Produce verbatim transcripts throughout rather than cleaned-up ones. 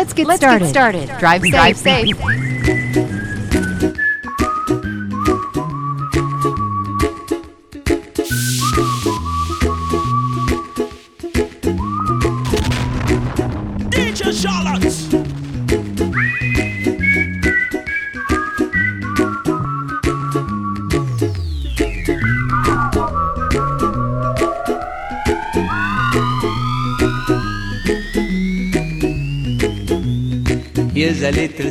Let's get Let's started. Get started. Drive, Drive safe. safe. Here's a little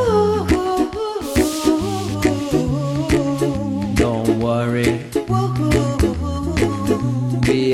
Be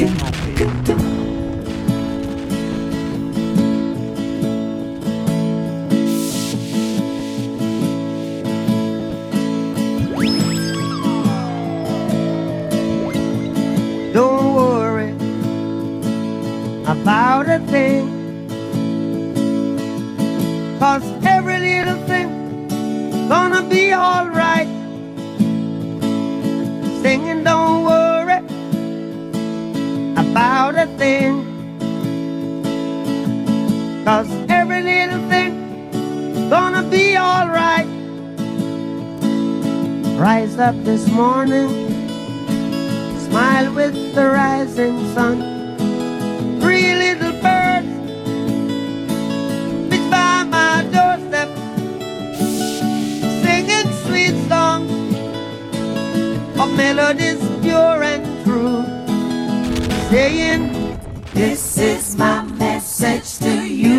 happy. About a thing, 'cause every little thing gonna be alright. Singing, don't worry about a thing, 'cause every little thing gonna be alright. Rise up this morning, smile with the rising sun. Three little birds pitch by my doorstep, singing sweet songs of melodies pure and true, saying, this is my message to you.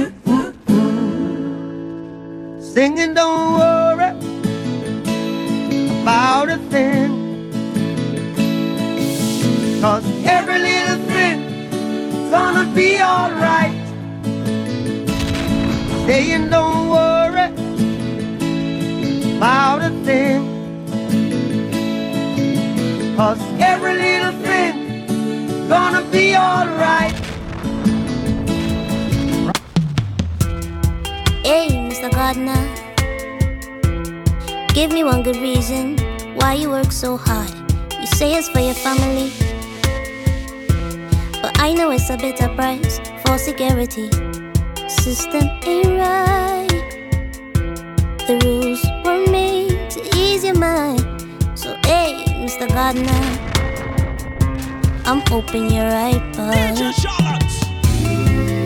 Singing, don't worry about a thing, 'cause every little thing gonna be alright. Saying, don't worry about a thing, 'cause every little thing gonna be alright. Hey, Mister Gardner, give me one good reason why you work so hard. You say it's for your family, but I know it's a better price for security. System ain't right. The rules were made to ease your mind. So hey, Mister Gardner, I'm hoping you're right, but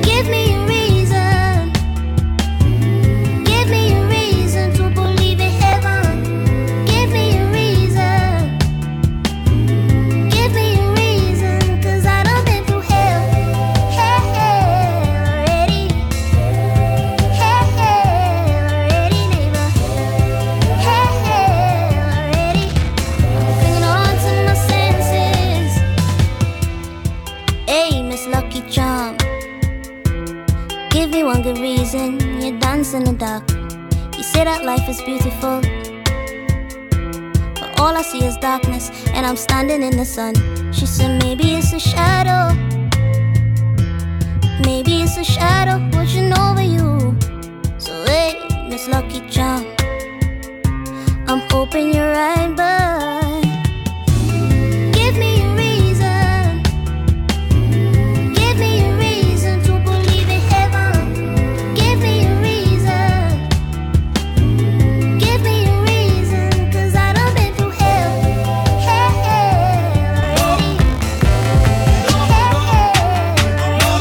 give me a reason. Give me a reason to believe in heaven. Give me a reason. Give me a reason, 'cause I don't. Give me one good reason you dance in the dark. You say that life is beautiful, but all I see is darkness, and I'm standing in the sun. She said maybe it's a shadow, maybe it's a shadow watching over you. So hey, Miss Lucky Charm, I'm hoping you're right, but give me a reason. Give me a reason to believe in heaven. Give me a reason. Give me a reason, 'cause I done been through hell. Hell, hell already. Hell, hell already. Bringing on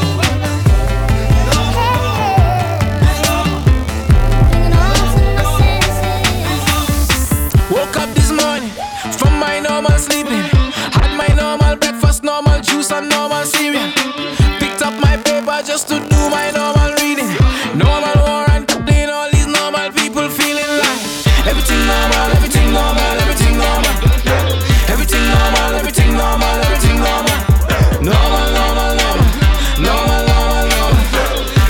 to my senses. Woke up this morning from my normal sleeping. Had my normal breakfast, normal juice and normal cereal. Picked up my paper just to do my normal reading. Normal war and Everything normal, everything normal, everything normal. Everything normal, everything normal, everything normal. Normal, normal, normal. Normal, normal, normal.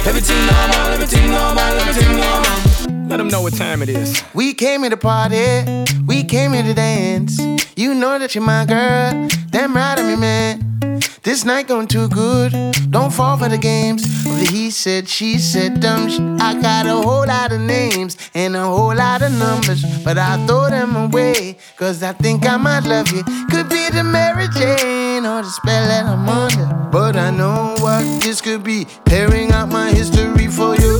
Everything normal, everything normal, everything normal. Let them know what time it is. We came here to party, we came here to dance. You know that you're my girl, damn right I'm your man. This night going too good, don't fall for the games. He said, she said, dumb shit. I got a whole lot of names and a whole lot of numbers, but I throw them away, cause I think I might love you. Could be the Mary Jane or the spell that I'm under, but I know what this could be, tearing out my history for you.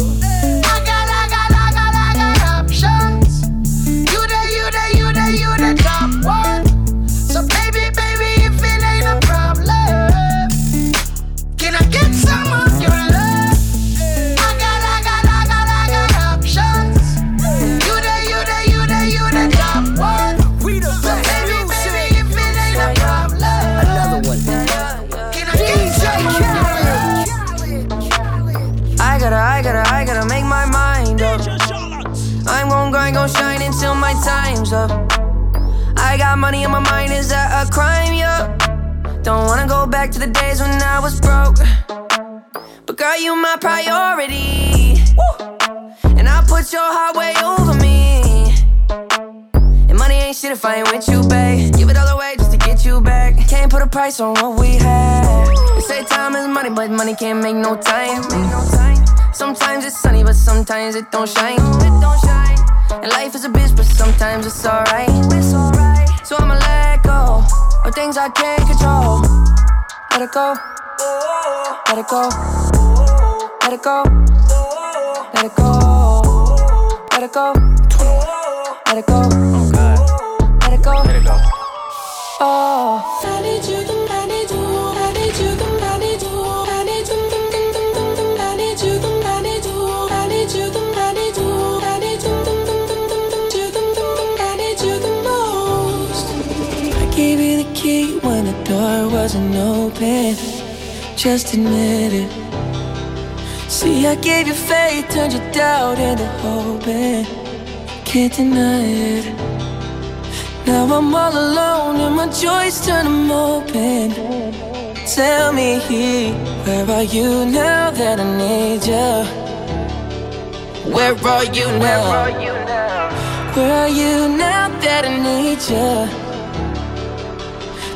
Shine until my time's up. I got money on my mind, is that a crime, yeah? Don't wanna go back to the days when I was broke, but girl, you my priority. Woo! And I put your heart way over me, and money ain't shit if I ain't with you, babe. Give it all away just to get you back. Can't put a price on what we had. They say time is money, but money can't make no time. Sometimes it's sunny, but sometimes it don't shine. It don't shine. And life is a bitch, but sometimes it's alright. It's alright. So I'ma let go of things I can't control. Let it go. Let it go. Let it go. Let it go. Let it go. Let it go. Oh God. Let it go. Let it go. Oh. I need you to I need you. I need you to I need you. I need you to I need you to I need you. I need you to I need you. I need you to when the door wasn't open, just admit it. See, I gave you faith, turned your doubt into hope, and can't deny it. Now I'm all alone and my joys turn them open. Tell me, where are you now that I need you? Where are you now? Where are you now that I need you?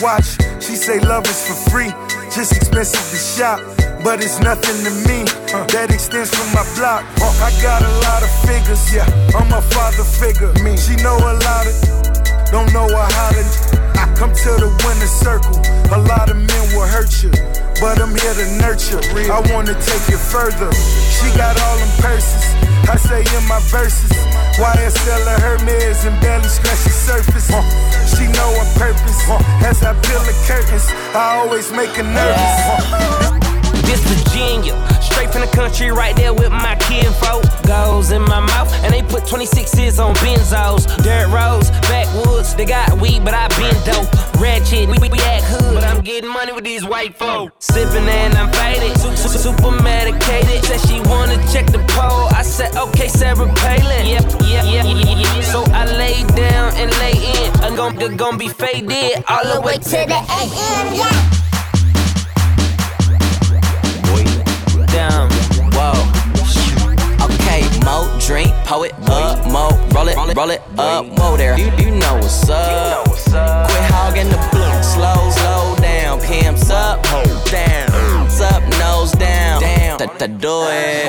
Watch, she say love is for free, just expensive to shop, but it's nothing to me, huh. That extends from my block, oh, I got a lot of figures, yeah, I'm a father figure, me. She know a lot of, don't know a how to, Come to the winner's circle. A lot of men will hurt you, but I'm here to nurture. I wanna take it further. She got all them purses, I say in my verses. Y S L and Hermes and barely scratch the surface. She know her purpose. As I peel the curtains, I always make her nervous. This Virginia, straight from the country, right there with my kinfolk. Goes in my mouth, and they put twenty-sixes on benzos. Dirt roads, backwoods, they got weed, but I been dope. Ratchet, we, we act hood, but I'm getting money with these white folk. Sippin' and I'm faded, super medicated. Said she wanna check the poll, I said, okay, Sarah Palin. Yep, yep, yep, yep. So I lay down and lay in. I'm gon' gon' be faded all the way to the A M, yeah. Down. Whoa. Okay, mo, drink, poet, up, mo, roll it, roll it up, mo there. You, you know what's up. Quit hogging the blunt, slow, slow down. Pimps up, hold down. Pimps up, nose down. Down, do it, do it.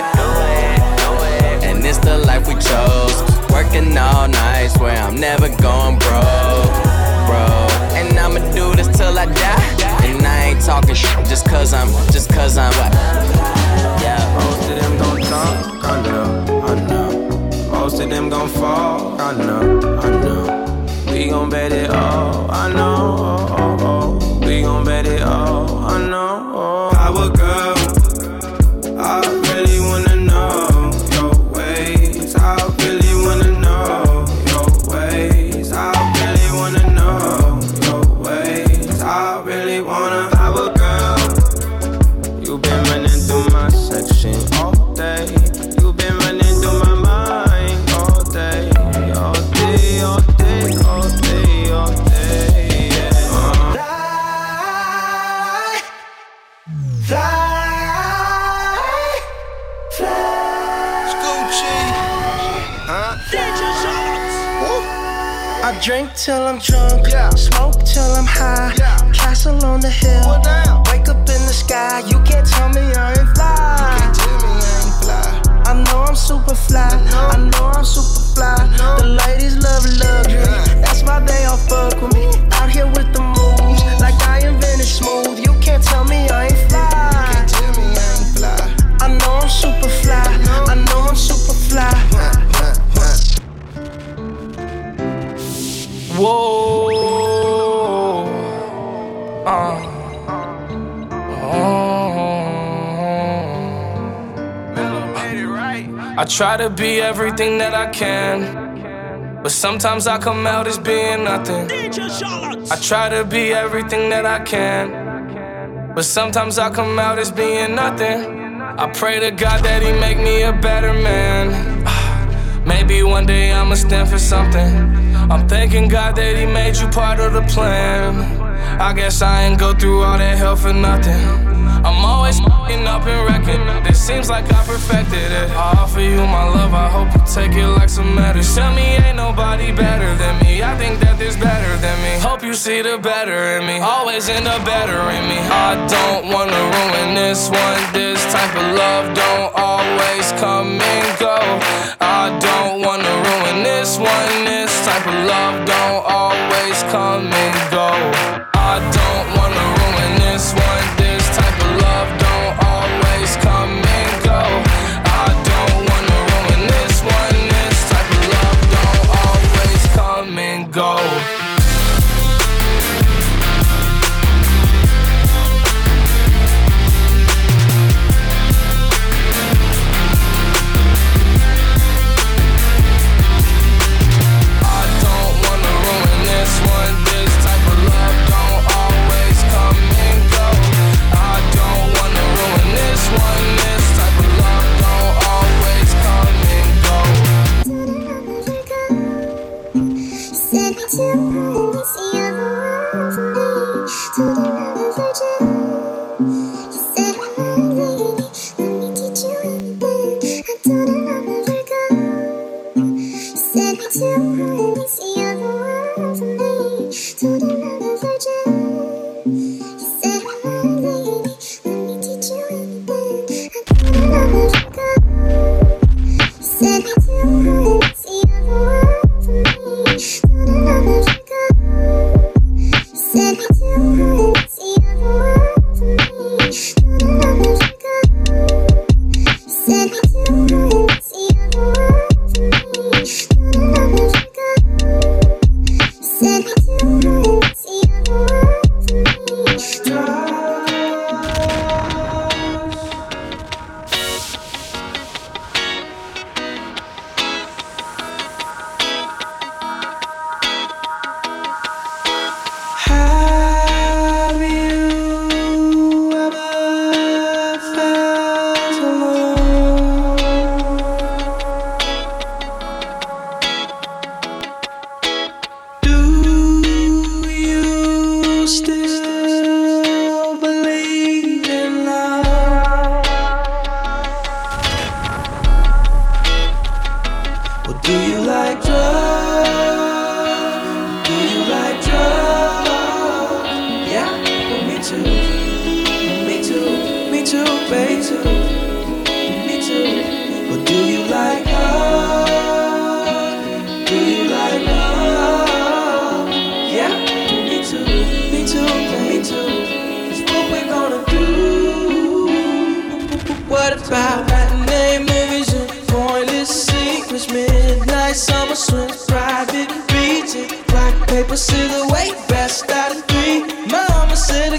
And it's the life we chose. Working all night, swear I'm never going broke. And I'ma do this till I die. And I ain't talking shit just cause I'm, just cause I'm what? Yeah. Most of them gon' talk, I know, I know. Most of them gon' fall, I know, I know. We gon' bet it all, I know, oh, oh, oh. We gon' bet it all, I know, oh. Power girl, I really wanna know your ways. I really wanna know. Drink till I'm drunk, yeah. Smoke till I'm high, yeah. Castle on the hill, wake up in the sky. You can't tell me I ain't fly. You can't tell me I ain't fly. I know I'm super fly, I know, I know I'm super fly. The ladies love luxury, yeah. That's why they all fuck with me. Out here with the moves, like I invented smooth. You can't tell me I ain't fly. You can't tell me I ain't fly. I know I'm super fly, I know I'm super fly. Whoa, uh. Oh. I try to be everything that I can, but sometimes I come out as being nothing. I try to be everything that I can, but sometimes I come out as being nothing. I pray to God that He make me a better man. Maybe one day I'ma stand for something. I'm thanking God that He made you part of the plan. I guess I ain't go through all that hell for nothing. I'm always f***ing up and wrecking. It seems like I perfected it. I offer you my love, I hope you take it like some matters. Tell me ain't nobody better than me. I think that there's better than me. Hope you see the better in me. Always end up better in me. I don't wanna ruin this one. This type of love don't always come and go. I don't wanna ruin this one. This type of love don't always come and go. I don't wanna ruin this one. This type of love don't always come and go. I don't wanna ruin this one. This type of love don't always come and go.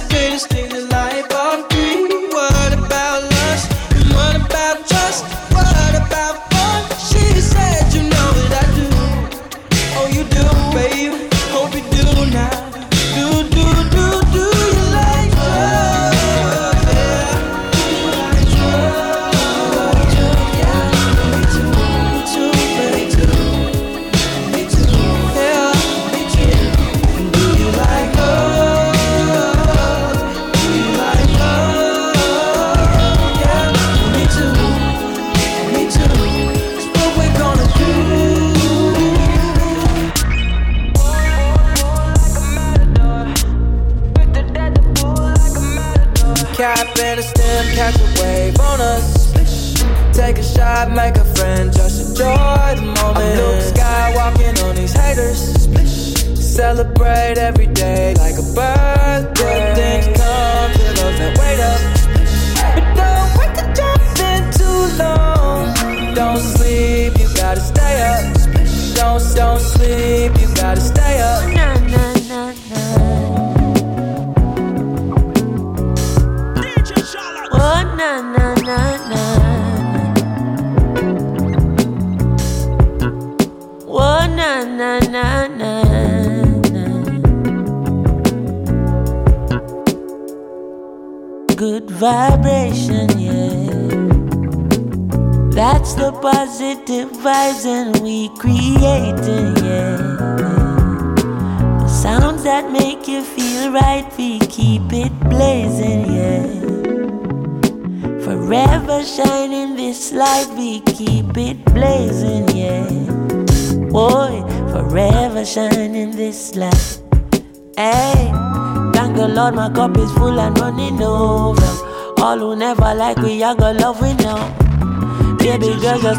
Just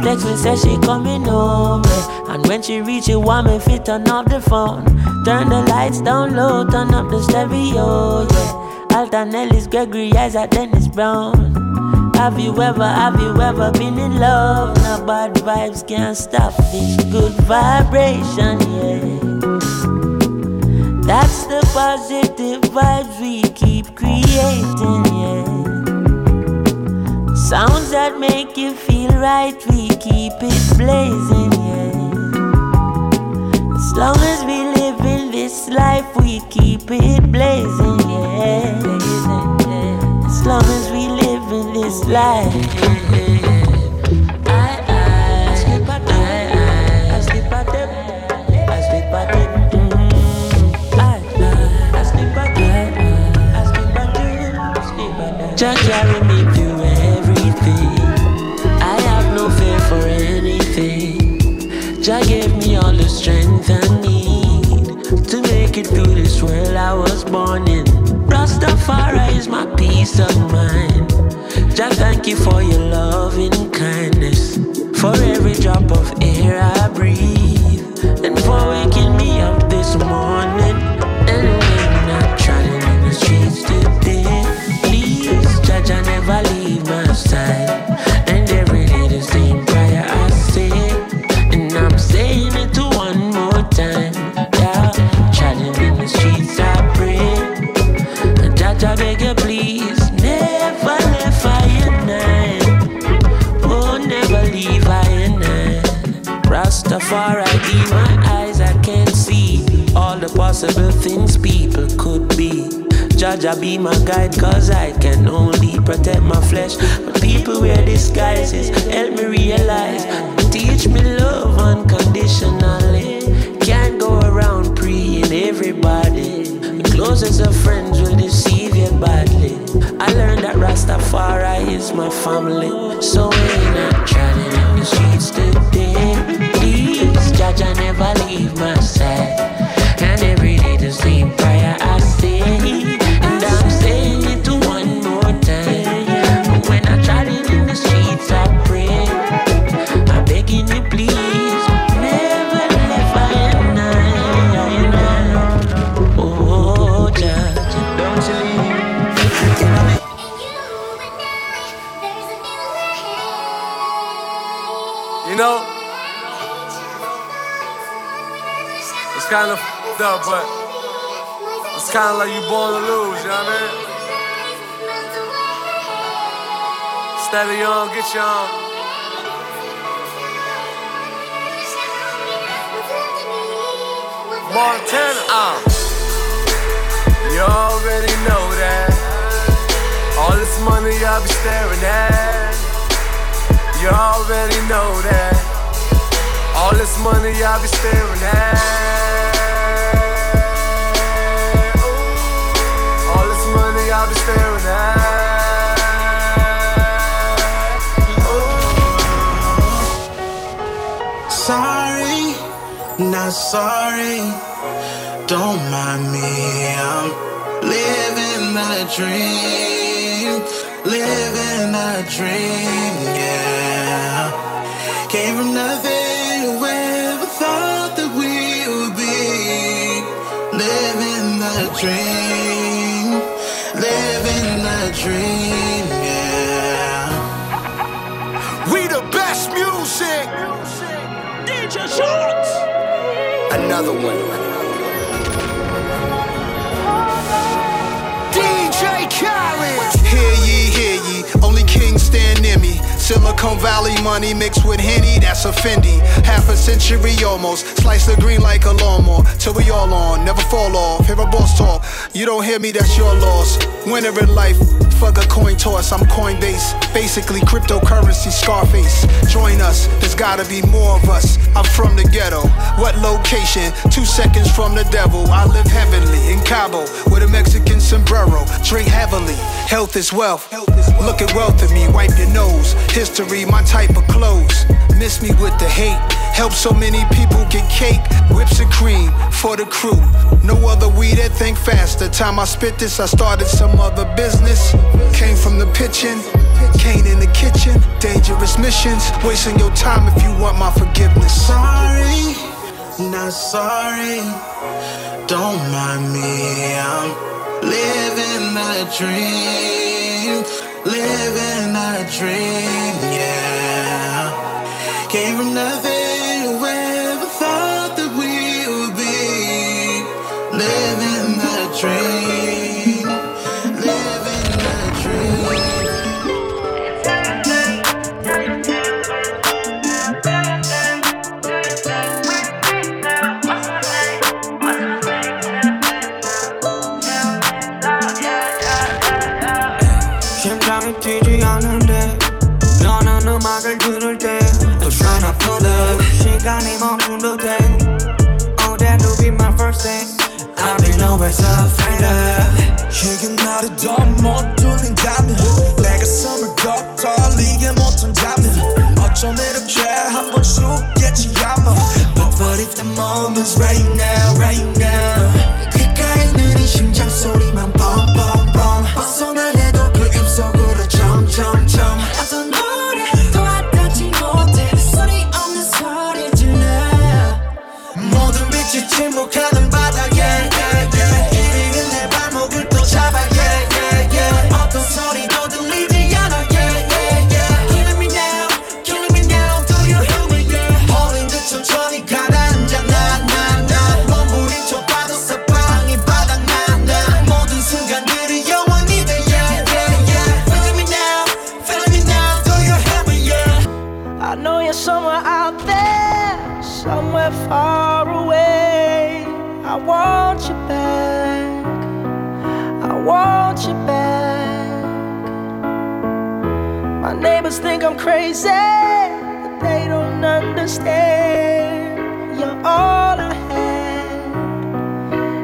text me, said she coming home, yeah. And when she reach, she want me fit turn off the phone. Turn the lights down low, turn up the stereo, yeah. Alton Ellis, Gregory Isaac, Dennis Brown. Have you ever, have you ever been in love? Now bad vibes can't stop this good vibration, yeah. That's the positive vibes we keep creating, yeah. Sounds that make you feel right, we keep it blazing, yeah. As long as we live in this life, we keep it blazing, yeah. As long as we live in this life, I, I, I sleep at them, I sleep at them, I sleep at them. I sleep at them, I sleep at them, I sleep at them. Just carry me through everything. I have no fear for anything. Jah gave me all the strength I need to make it through this world I was born in. Rastafari is my peace of mind. Jah, thank you for your loving kindness, for every drop of air I breathe, and for waking me up this morning. And when I'm traveling in the streets today, please, Jah, Jah never leave my side. And every day the same prayer I say, and I'm saying it to one more time. Yeah, traveling in the streets I pray, and Jah, Jah beg you please, never left I and I. Oh, never leave I and I. Rastafari in my eyes, I can't see all the possible things people could be. Jah Jah be my guide, cause I can only protect my flesh. But people wear disguises, help me realize, teach me love unconditionally. Can't go around preying everybody. The closest of friends will deceive you badly. I learned that Rastafari is my family. So when I'm traveling in the streets today, please, Jah Jah never leave my side. And every day the same prayer I say, you know, it's kind of fucked up, but I'm it's kinda like you born to lose, you know what I mean? Steady on, get you on. Montana, uh. You already know that. All this money I'll be staring at. You already know that. All this money I'll be staring at. I'll be staring at. Ooh. Sorry, not sorry. Don't mind me. I'm living a dream, living a dream, yeah. Came from nothing. We ever thought that we would be living a dream. Living a dream, yeah. We the best music. D J Shorts. Another one. D J Khaled. Hear ye, hear ye. Only kings stand near me. Silicon Valley money mixed with Henny, that's a Fendi. Half a century almost, slice the green like a lawnmower. Till we all on, never fall off, hear a boss talk. You don't hear me, that's your loss. Winner in life, fuck a coin toss, I'm Coinbase. Basically cryptocurrency, Scarface. Join us, there's gotta be more of us. I'm from the ghetto, what location? Two seconds from the devil, I live heavenly. In Cabo, with a Mexican sombrero. Drink heavily, health is wealth. Look at wealth in me, wipe your nose. History, my type of clothes. Miss me with the hate. Help so many people get cake. Whips and cream for the crew. No other weed that think faster. Time I spit this, I started some other business. Came from the pitching, cane in the kitchen. Dangerous missions. Wasting your time if you want my forgiveness. Sorry, not sorry. Don't mind me. I'm living a dream. Living a dream, yeah. Came from nothing, we ever thought that we would be. Living a dream, living a dream. 심장이 뛰지 않은데 너는 음악을 들을 때 I'm trying to pull up. 시간이 멈춘 듯해. Oh, that'll be my first thing. I'll be nowhere so afraid of. 지금 나를 더 못 두는다면 내가 숨을 더 떨리게 못한다면 어쩜 이렇게 한 번 죽겠지 아마. But what if the moment's right now, right now. 귓가에 느린 심장 소리만 뻥뻥뻥. 어서 날 해도 그 입속으로 점점점. 어떤 노래도 와닿지 못해. 소리 없는 소리 들려. 모든 빛이 침묵하는 바닥. Yeah, yeah, yeah. 이리는 내 발목을 또 잡아. Yeah, yeah, yeah. 어떤 소리도 들리지 않아. Yeah, yeah, yeah. Killing me now, killing me now. Do you hear me? Yeah. 어린 듯 천천히 가라앉아. 나, 나, 나. 몸부림쳐 봐도 사방이 바닥나. 나. 모든 순간들이 영원히 돼. Yeah, yeah, yeah. Feeling me now, feeling me now. Do you hear me? Yeah. I know you're somewhere out there, somewhere far away. I want you back, I want you back. My neighbors think I'm crazy, but they don't understand. You're all I had,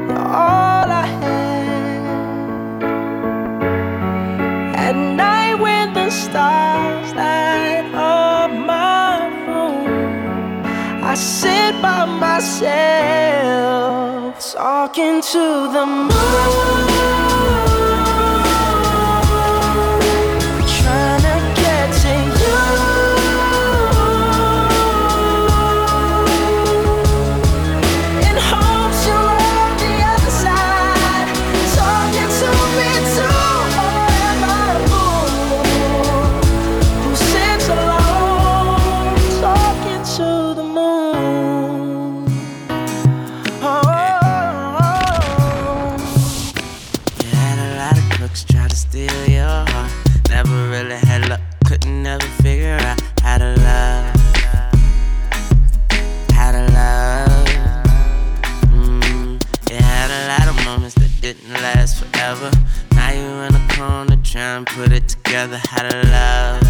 you're all I had. At night when the stars light up my room, I sit by myself talking to the moon, trying to get to you. In hopes you're on the other side, talking to me too. Forever moon, who sits alone, talking to the moon. Oh. crooks try to steal your heart. Never really had luck, couldn't ever figure out how to love. How to love. Mm. You had a lot of moments that didn't last forever. Now you in a corner trying to put it together. How to love.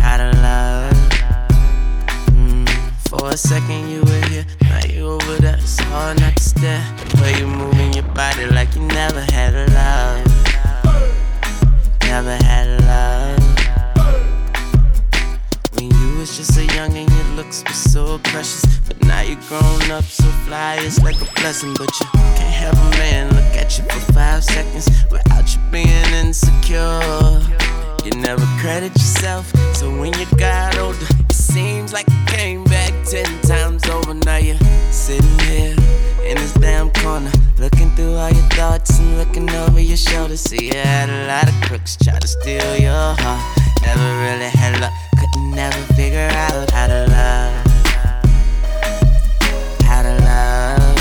How to love. Mm. For a second you were here, now you over there. It's hard not to stare. The way you moving your body like you never had a love. Never had a love. When you was just so young and your looks were so precious. But now you grown up so fly, it's like a blessing. But you can't have a man look at you for five seconds without you being insecure. You never credit yourself, so when you got older, it seems like you came back ten times over. Now you're sitting here in this damn corner, looking through all your thoughts and looking over your shoulder. See, you had a lot of crooks try to steal your heart. Never really had luck, couldn't never figure out how to love. How to love.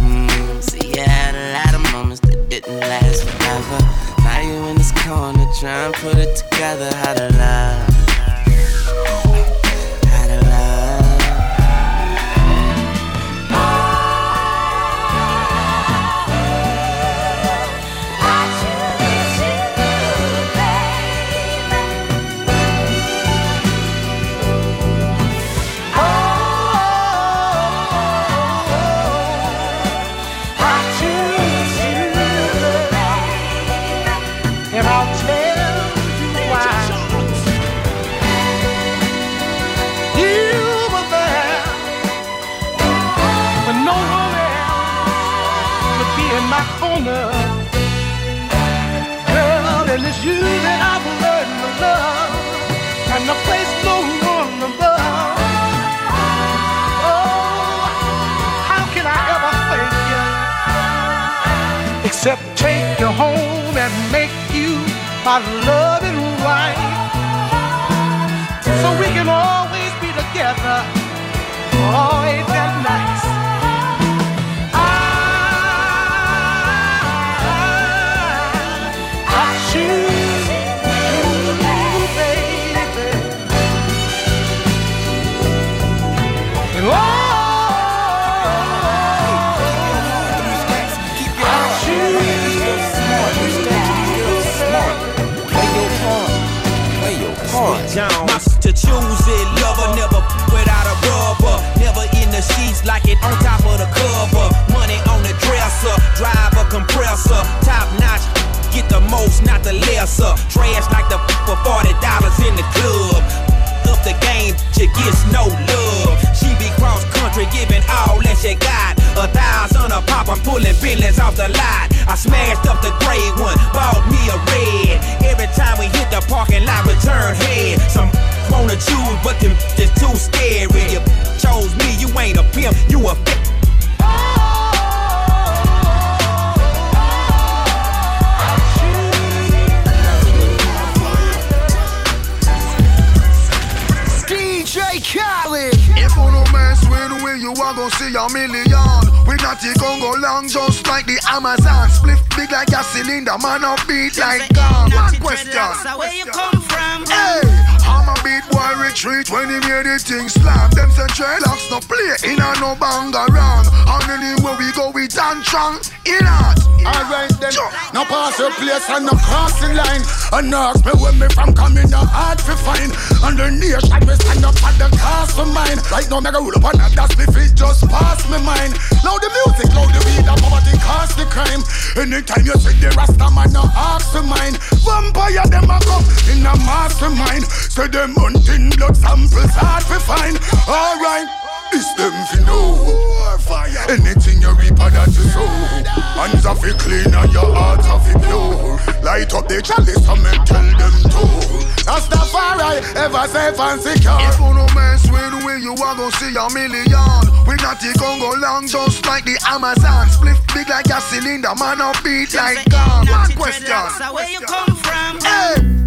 Mm. See, you had a lot of moments that didn't last forever. Now you in this corner trying to put it together. How to love. Except take you home and make you my loving wife, so we can always be together. Oh, ain't that nice? To choose it, lover, never without a rubber. Never in the sheets, like it on top of the cover. Money on the dresser, drive a compressor. Top notch, get the most, not the lesser. Trash like the for forty dollars in the club. Up the game, she gets no love. She be cross country, giving all that she got. A thousand a pop, I'm pulling billions off the lot. I smashed up the gray one, bought me a red. Every time we hit the parking lot, return head. Some wanna choose, but them is too scary. You chose me, you ain't a pimp, you a f***. You are gon' see a million. We not the Congo long, just like the Amazon. Split big like a cylinder, man up beat like gong. One question, where you come from? Hey, I'm a beat boy retreat when he made the thing slam. Them say dreadlocks no play in a no bang around. And anywhere we go we tantrum, in it. Alright then, sure. Now pass your place and now cross the line. And ask me where me from coming, now hard to find. And the near shot me stand up at the cost of mine. Right now mega rule up on that, that's me. It just passed my mind. Now the music, now the weed, the poverty caused the crime. Anytime you see the Rasta man, no ask to mine. Vampire them a come in a mastermind. Say them hunting blood samples hard to find. Alright, it's them fi know. Anything you reap a that you sow. Hands a fi clean and your heart a fi blow. Light up the chalice and me tell them to. Rastafari, ever safe and secure. If you no mess with we, you a gon' see a million. We not the Congo long, just like the Amazon. Split big like a cylinder, man up beat like gum. One question, where you come from? Hey.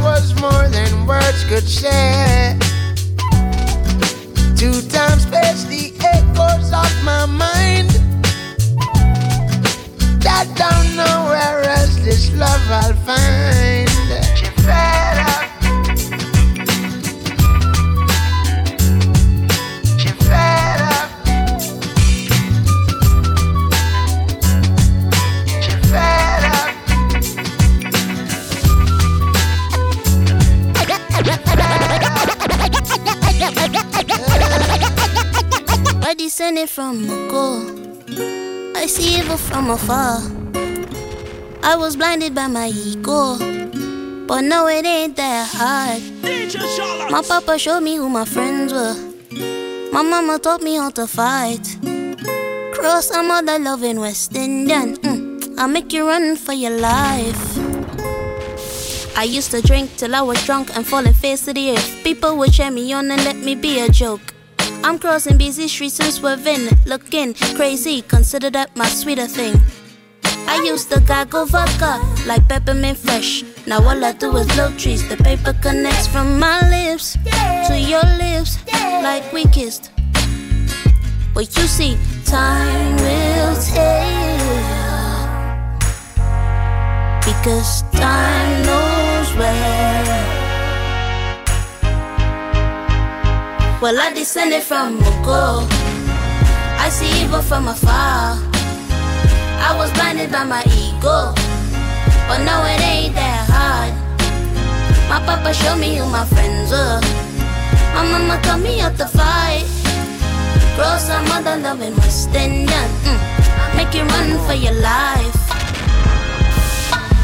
had was more than words could share. Two times past the echoes of my mind, I don't know where else this love I'll find. Chifera, Chifera, Chifera. I descended from the goal, I see evil from afar. I was blinded by my ego, but no, it ain't that hard. My papa showed me who my friends were. My mama taught me how to fight. Cross a mother loving West Indian. Mm, I'll make you run for your life. I used to drink till I was drunk and falling face to the earth. People would cheer me on and let me be a joke. I'm crossing busy streets and swerving, looking crazy, consider that my sweeter thing. I used to goggle vodka like peppermint fresh. Now all I do is blow trees. The paper connects from my lips to your lips like we kissed. But you see, time will tell, because time knows where. Well, I descended from a goal, I see evil from afar. I was blinded by my ego, but no, it ain't that hard. My papa showed me who my friends were. My mama taught me how to fight. Grow some other loving West Indian. Mm. Make you run for your life.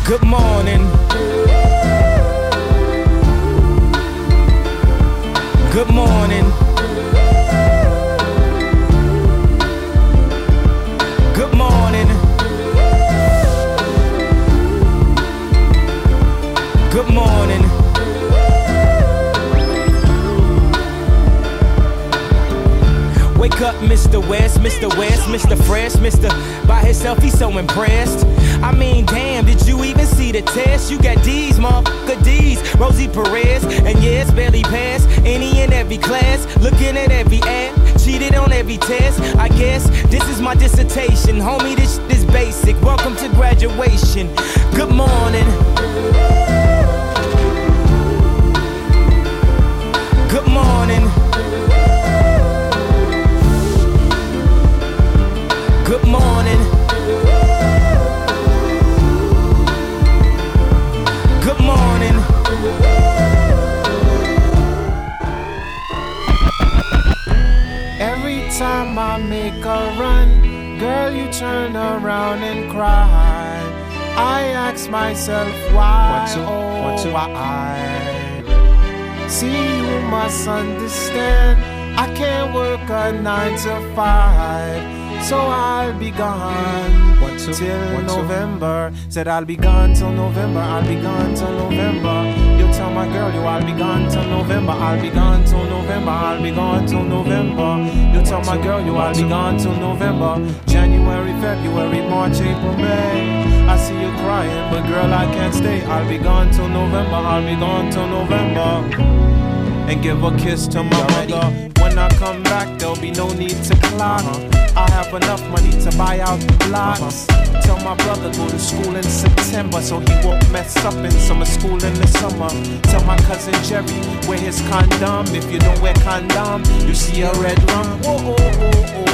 Good morning. Good morning. Good morning. Good morning. Wake up, Mister West, Mister West, Mister Fresh, Mister By himself, he's so impressed. I mean, damn, did you even see the test? You got D's, motherfucker D's, Rosie Perez, and yes, barely passed any and every class, looking at every ad, cheated on every test. I guess this is my dissertation, homie, this shit is basic. Welcome to graduation. Good morning. Good morning. Good morning. Good morning. Every time I make a run, girl, you turn around and cry. I ask myself why, oh why. See, you must understand, I can't work a nine to five. So I'll be gone what till what November two? Said I'll be gone till November, I'll be gone till November. You tell my girl, you I'll be gone till November, I'll be gone till November, I'll be gone till November. You tell my girl, you I'll be gone till November. January, February, March, April, May. I see you crying, but girl, I can't stay. I'll be gone till November, I'll be gone till November. And give a kiss to my mother. When I come back, there'll be no need to clock. Uh-huh. I'll have enough money to buy out the blocks. Uh-huh. Tell my brother go to school in September, so he won't mess up in summer school in the summer. Tell my cousin Jerry, wear his condom. If you don't wear condom, you see a red rum. Oh, oh, oh, oh.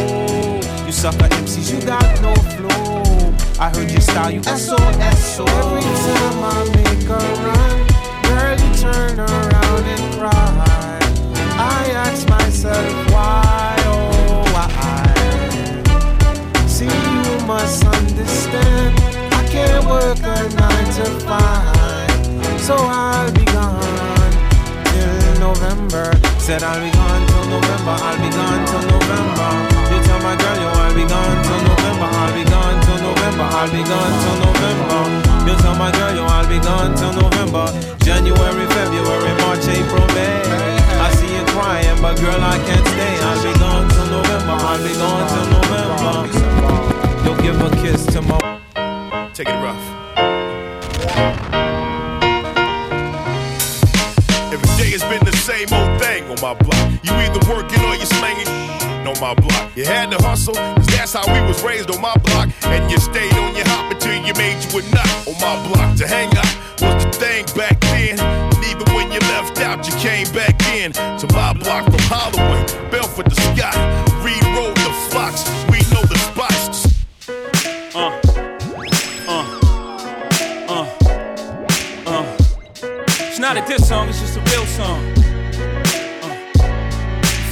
You sucker M Cs, you got no flow. I heard your style, you S O S O. Every time I make a run, girl, you turn around and cry. I ask myself why, oh why. See, you must understand, I can't work a nine to five. So I'll be gone till November. Said I'll be gone till November, I'll be gone till November. You tell my girl, yo, I'll be gone till November, I'll be gone till November, I'll be gone till November. You tell my girl, yo, I'll be gone till November. January, February, March, April, May. I see you crying, but girl, I can't stay. I'll be gone till November, I'll be gone till November. Yo, give a kiss to my... Take it rough. same old thing on my block. You either working or you slanging on my block. You had to hustle, cause that's how we was raised on my block. And you stayed on your hop until you made you a nut on my block. To hang out was the thing back then. And even when you left out, you came back in to my block from Holloway, Belford to Scott. Rerolled the flocks, we know the spots. Uh, uh. It's not a diss song, it's just a real song. Uh,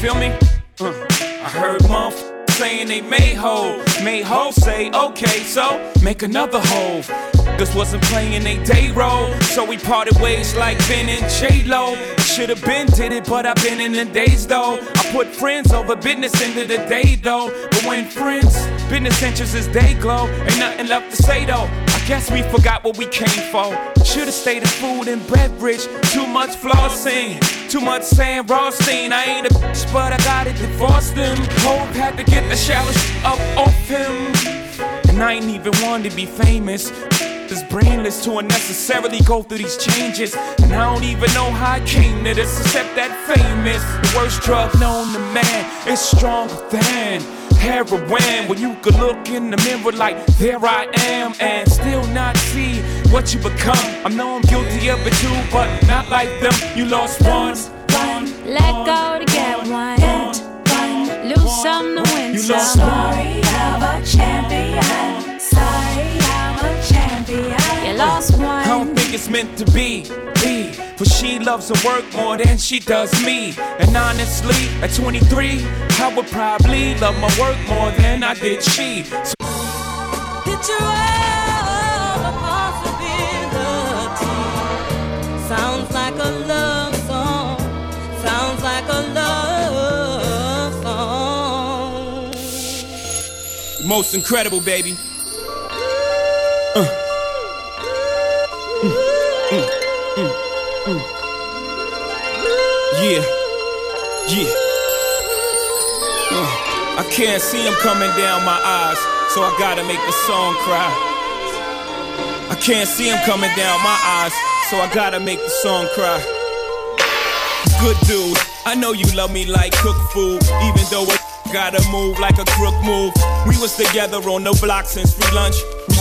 feel me? Uh, I heard motherfuckers saying they made ho. Made ho say, okay, so make another ho. This wasn't playing they day role, so we parted ways like Ben and J-Lo. Should've been did it, but I've been in the days though. I put friends over business into the day though. But when friends, business interests is day glow. Ain't nothing left to say though. Guess we forgot what we came for. Should've stayed in food and beverage. Too much flossing, too much Sam Rothstein. I ain't a bitch, but I gotta divorce them. Hope had to get the shallow sh- up off him. And I ain't even one to be famous. It's brainless to unnecessarily go through these changes. And I don't even know how I came to this, except that famous. The worst drug known to man is stronger than heroin. When you could look in the mirror like, there I am, and still not see what you become. I know I'm guilty of it too, but not like them. You lost once, one, let go to get one, lose some to win some. Story of a champion, story of a champion. You lost one. I don't think it's meant to be. But she loves her work more than she does me. And honestly, at twenty-three, I would probably love my work more than I did she. So- Picture of possibility. Sounds like a love song. Sounds like a love song. Most incredible, baby. Uh. Mm. Yeah, yeah. Uh, I can't see him coming down my eyes, so I gotta make the song cry. I can't see him coming down my eyes, so I gotta make the song cry. Good dude, I know you love me like cook food, even though I gotta move like a crook move. We was together on the block since free lunch.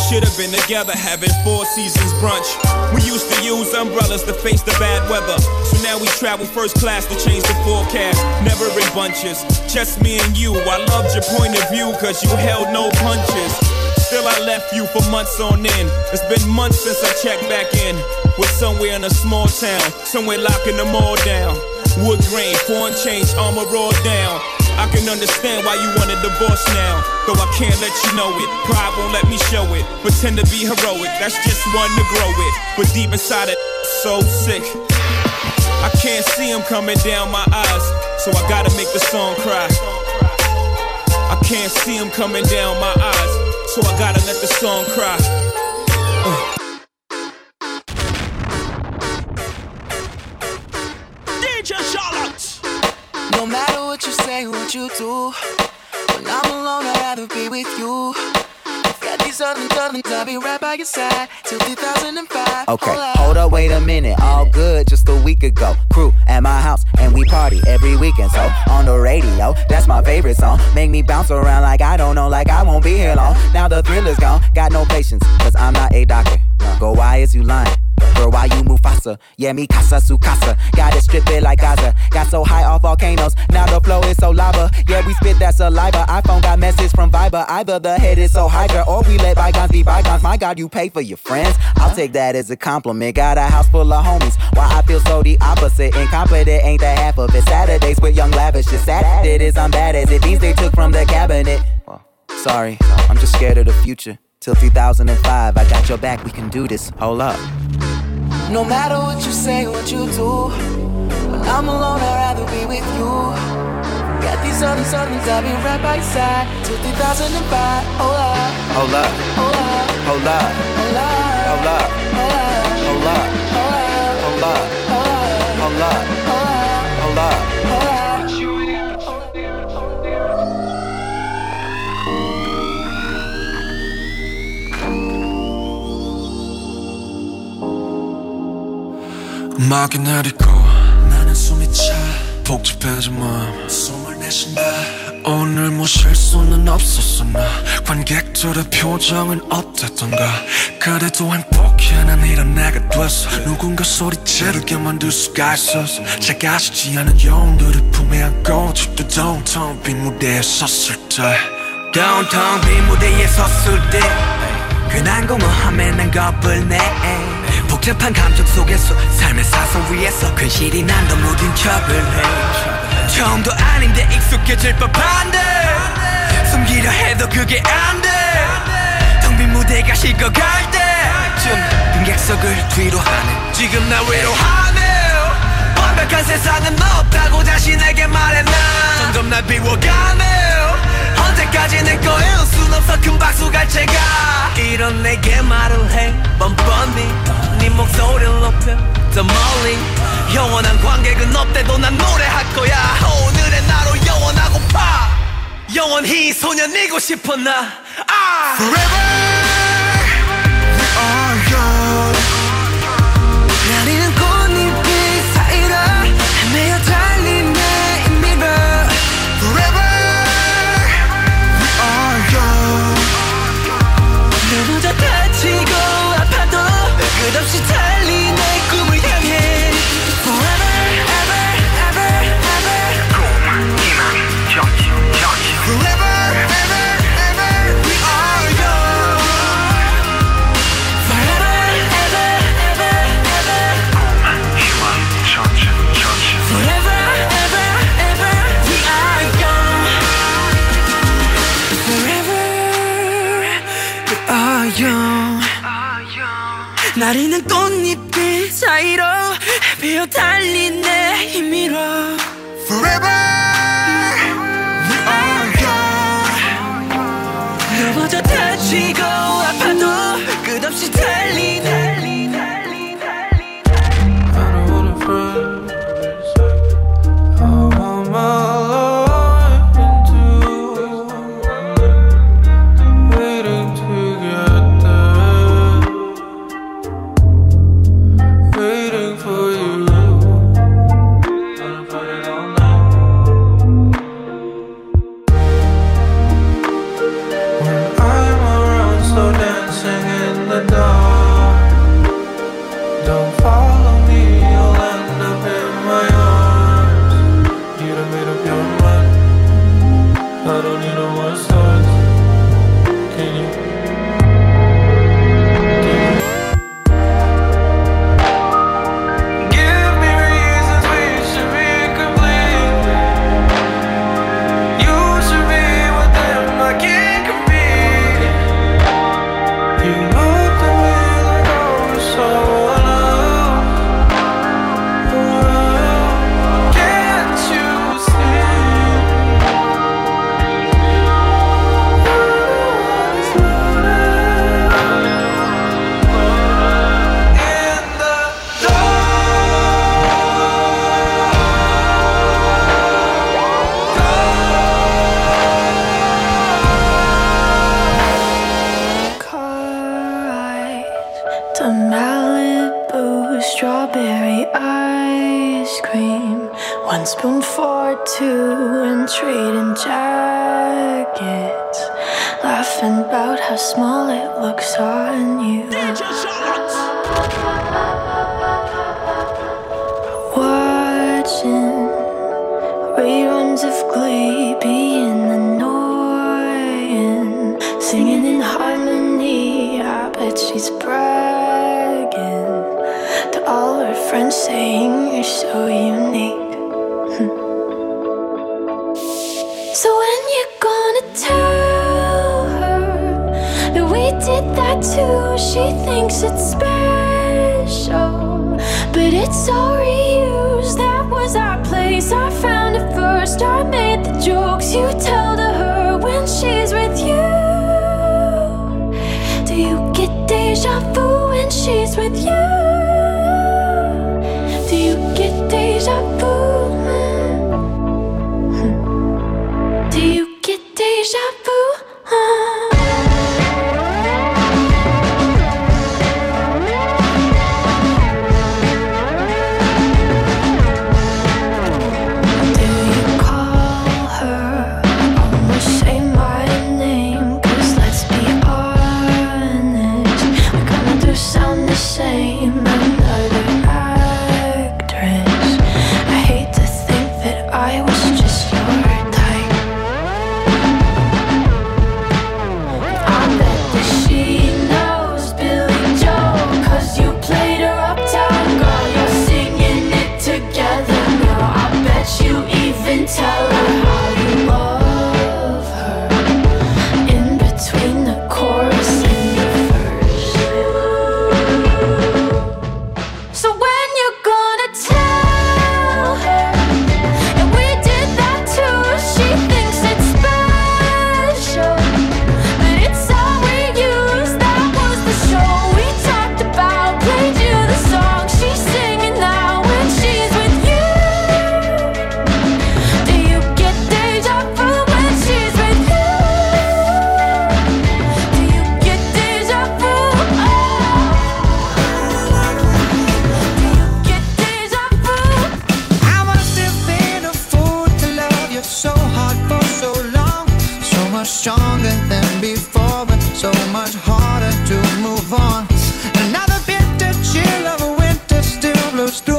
Should have been together having Four Seasons brunch. We used to use umbrellas to face the bad weather, so now we travel first class to change the forecast. Never in bunches, just me and you. I loved your point of view cause you held no punches. Still I left you for months on end. It's been months since I checked back in. We're somewhere in a small town, somewhere locking them all down. Wood grain, foreign change, armor all down. I can understand why you want a divorce now, though I can't let you know it. Pride won't let me show it. Pretend to be heroic, that's just one to grow it. But deep inside it, so sick. I can't see him coming down my eyes, so I gotta make the song cry. I can't see him coming down my eyes, so I gotta let the song cry. Uh. No matter what you say, what you do, when I'm alone, I'd rather be with you. Got these other darlings, I'll be right by your side till two thousand five. Okay, hold up, wait a minute. All good, just a week ago. Crew at my house, and we party every weekend. So on the radio, that's my favorite song. Make me bounce around like I don't know, like I won't be here long. Now the thrill is gone, got no patience, cause I'm not a doctor. Go, why is you lying? Girl, why you Mufasa? Yeah, me casa su casa. Gotta strip it like Gaza. Got so high off volcanoes, now the flow is so lava. Yeah, we spit that saliva. iPhone got message from Viber. Either the head is so hydra, or we let bygones be bygones. My God, you pay for your friends. I'll take that as a compliment. Got a house full of homies. Why I feel so the opposite. Incompetent ain't the half of it. Saturdays with young lavish. Just Saturday is I'm bad as it. These they took from the cabinet. Sorry, I'm just scared of the future. Till two thousand five, I got your back, we can do this, hold up. No matter what you say, what you do, when I'm alone, I'd rather be with you. Got these other somethings, I'll be right by your side till two thousand five, hold up. Hold up, hold up, hold up, hold up, hold up, hold up, hold up, hold up, hold up. maken naar de koe. 한숨이 차 복잡해진 마음 숨을 내쉰다. 오늘 뭐 실수는 없었었나, 관객들의 표정은 어땠던가. 그래도 행복해 난 이런 내가 됐어. 누군가 소리 지르게 만들 수가 있었어. 작아지지 않은 영웅들을 품에 안고 집도 downtown 빈 무대에 섰을 때, downtown 빈 무대에 섰을 때 괜한 공허함에 난 겁을 내. 복잡한 감정 속에서 삶의 사선 위에서 괜시리 난 더 무딘 척을 해. 처음도 아닌데 익숙해질 법한데 숨기려 해도 그게 안 돼. 텅 빈 무대가 식어갈 때쯤 관객석을 뒤로 하네. 지금 나 외로워하네. 완벽한 세상은 없다고 자신에게 말해. 난 점점 날 비워가네. 언제까지 내 거일 순 없어. 큰 박수가 제가 이런 내게 말을 해. 뻔뻔히 네 목소리를 높여 더 멀리. 영원한 관객은 없대도 난 노래할 거야. 오늘의 나로 영원하고파. 영원히 소년이고 싶어 나. 아! Forever we are young. 나리는 꽃잎이 사이로 헤매어 달린 내 미러. Forever we are young. 내 혼자 다치고 아파도 끝없이 달리 내 꿈을 향해. Forever, ever, ever, ever. 꿈은 희망, 여기, 여기. Forever, ever, ever, we are young. Forever, ever, ever, ever. 꿈은 희망, 여기, 여기. Forever, ever, ever, we are young. Forever, we are young. 나리는 꽃잎이 사이로 헤매어 달린 내 힘으로. Forever we are young. 넘어져 다치고 아파도 끝없이 달린 달린 달린 달린 달린. I don't wanna fight. I want my life into waiting to get.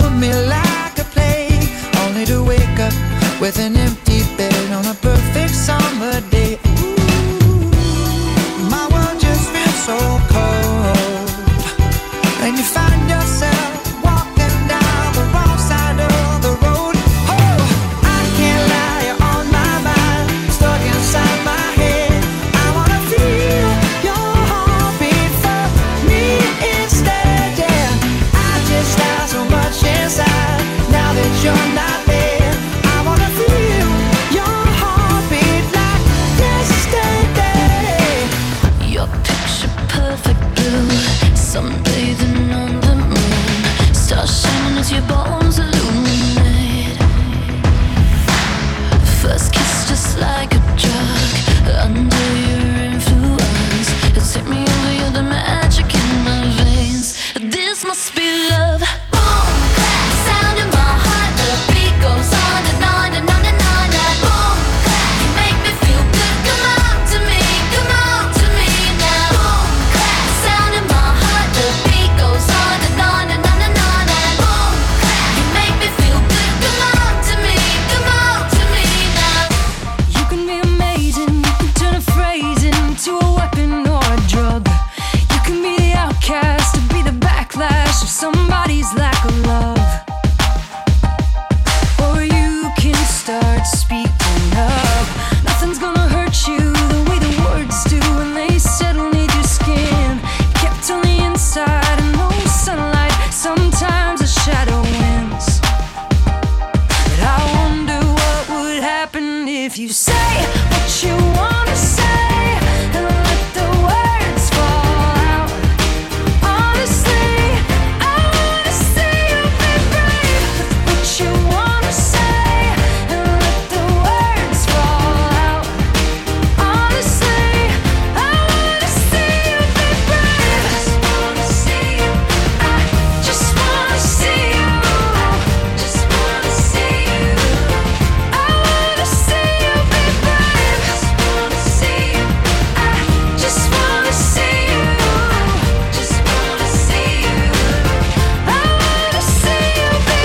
crippled me like a plague, only to wake up with an empty bed on a perfect summer day. Ooh, my world just feels so cold, and you find yourself walking down the wrong side of the road. Oh, I can't lie, you're on my mind, stuck inside my head. I wanna feel your heartbeat for me instead, yeah. I just got so much inside, now that you're not there. I wanna feel your heartbeat like yesterday. Your picture perfect blue, sunbathing on the moon, stars shining as your bones illuminate. First kiss just like a drug, under your influence, it took me over, you're the magic in my veins. This must be love. Boom, clap, sound in my heart, the beat goes on and on and on and on. And boom, clap, you make me feel good. Come on to me, come on to me now. Boom, clap, sound in my heart, the beat goes on and on and on and on. And boom, clap, you make me feel good. Come on to me, come on to me now. You can be amazing, you can turn a phrase into a weapon or a drug. You can be the outcast, to be the backlash of somebody's lack of love. Or you can start speaking up. Nothing's gonna hurt you the way the words do when they settle in your skin. Kept on the inside and no sunlight, sometimes a shadow wins. But I wonder what would happen if you say what you wanna say and let the words fall out. Honestly, I wanna see you be brave with what you wanna say and let the words fall out. Honestly, I wanna see you be brave. I just wanna see you. I just wanna see you. I just wanna see you. I wanna see you be brave. I just wanna see you. I just wanna see you. I just wanna see you. I wanna see you be brave. Could dress up to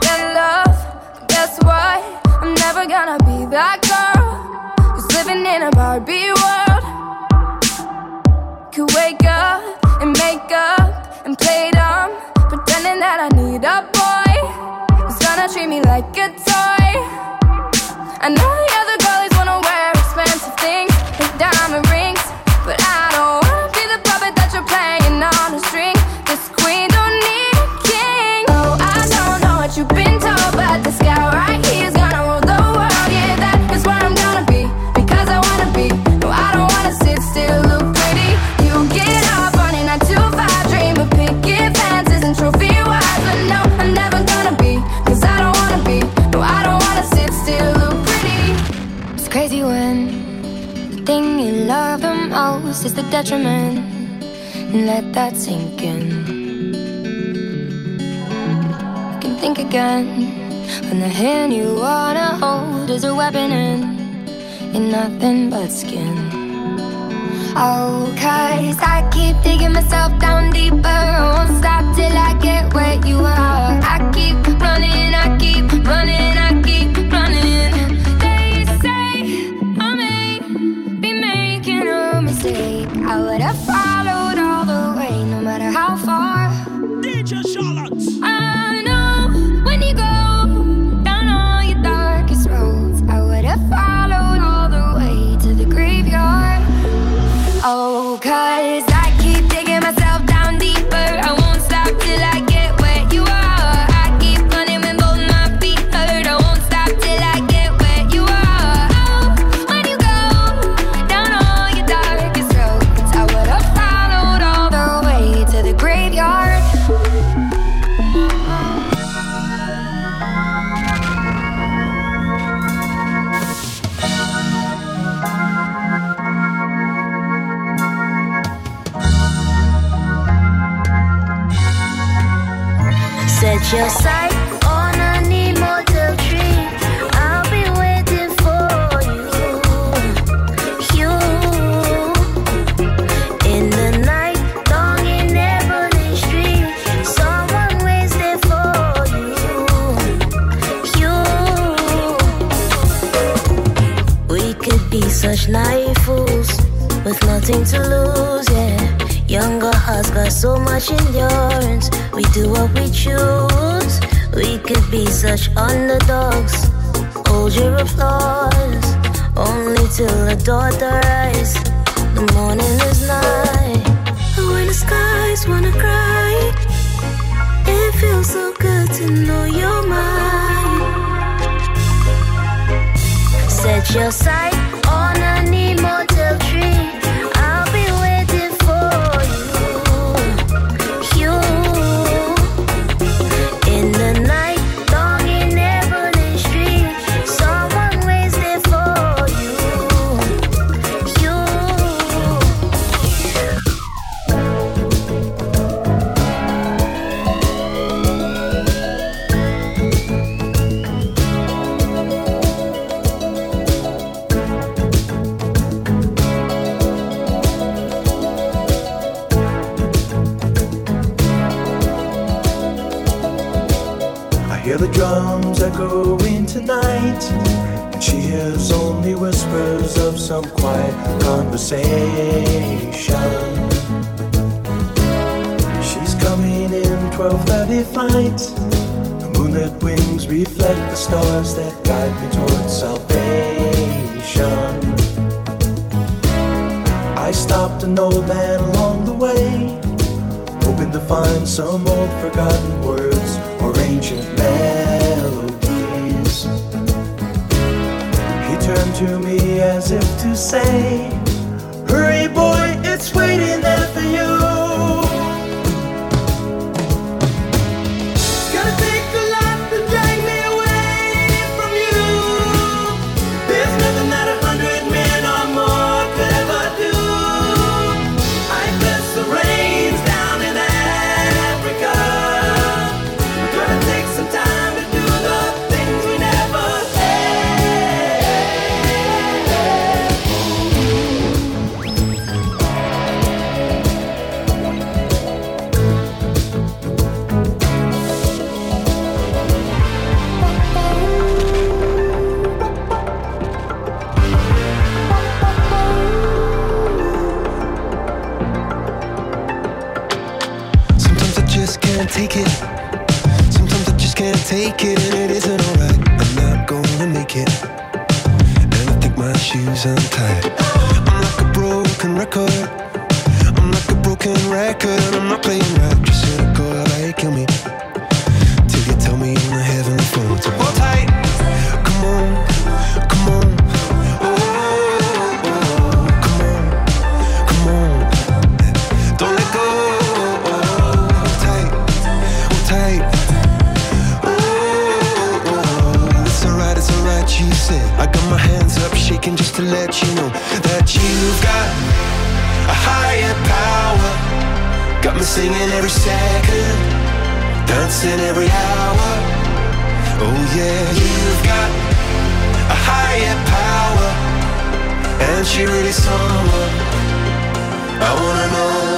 get love, but guess what? I'm never gonna be that girl who's living in a Barbie world. Could wake up and make up and play dumb, pretending that I need a boy who's gonna treat me like a toy. I know the other girlies wanna wear expensive things with diamond rings, but I don't wanna be the puppet that you're playing on a string. This queen don't need a king. Oh, I don't know what you've been told, but this guy right here is gonna rule the world. Yeah, that is where I'm gonna be, because I wanna be. No, I don't wanna sit still, look pretty. You get up on a nine to five, dream of picket fences and trophy wives, but no, I'm never gonna be, because I don't wanna be. No, I don't wanna sit still, look pretty. It's crazy when the thing you love the most is the detriment. And let that sink in. You can think again when the hand you wanna hold is a weapon in. You're nothing but skin. Oh, cause I keep digging myself down deeper. I won't stop till I get where you are. I keep running, I keep running, I keep running. They say I may be making a mistake. I would have followed all the way, no matter how far. D J Charlotte. I know when you go down all your darkest roads, I would have followed all the way to the graveyard. Oh, cause I keep digging myself down deeper. I won't stop till I get where you are. I keep running when both my feet hurt. I won't stop till I get where you are. Oh, when you go down all your darkest roads, I would have followed all the way to the graveyard. Set your sight on an immortal tree. I'll be waiting for you, you. In the night, long in every street. Some nothing to lose, yeah. Younger hearts got so much endurance. We do what we choose. We could be such underdogs. Hold your applause, only till the dawn rises. The morning is night. When the skies wanna cry, it feels so good to know you're mine. Set your sight on an immortal tree. I'll be waiting for you, you. In the night, long in Evelyn Street, someone waits there for you, you. The drums echoing tonight, and she hears only whispers of some quiet conversation. She's coming in twelve thirty flight. The moonlit wings reflect the stars that guide me towards salvation. I stopped an old man along the way, hoping to find some old forgotten words or ancient melodies. He turned to me as if to say, hurry boy, it's waiting there for you. It's gonna take a lot to drag me away from you. There's nothing that a hundred men or more could ever do. I bless the rains down in Africa. Take it. Sometimes I just can't take it, and it isn't alright. I'm not gonna make it, and I think my shoes untied. I'm like a broken record. I'm like a broken record, and I'm not playing right. Just let it go, like kill me till you tell me I'm not having fun. So hold tight. Come on, come on, oh, oh, oh. Come on, come on. Don't let go. You said I got my hands up shaking just to let you know that you've got a higher power. Got me singing every second, dancing every hour. Oh yeah, you've got a higher power, and she really someone I wanna know.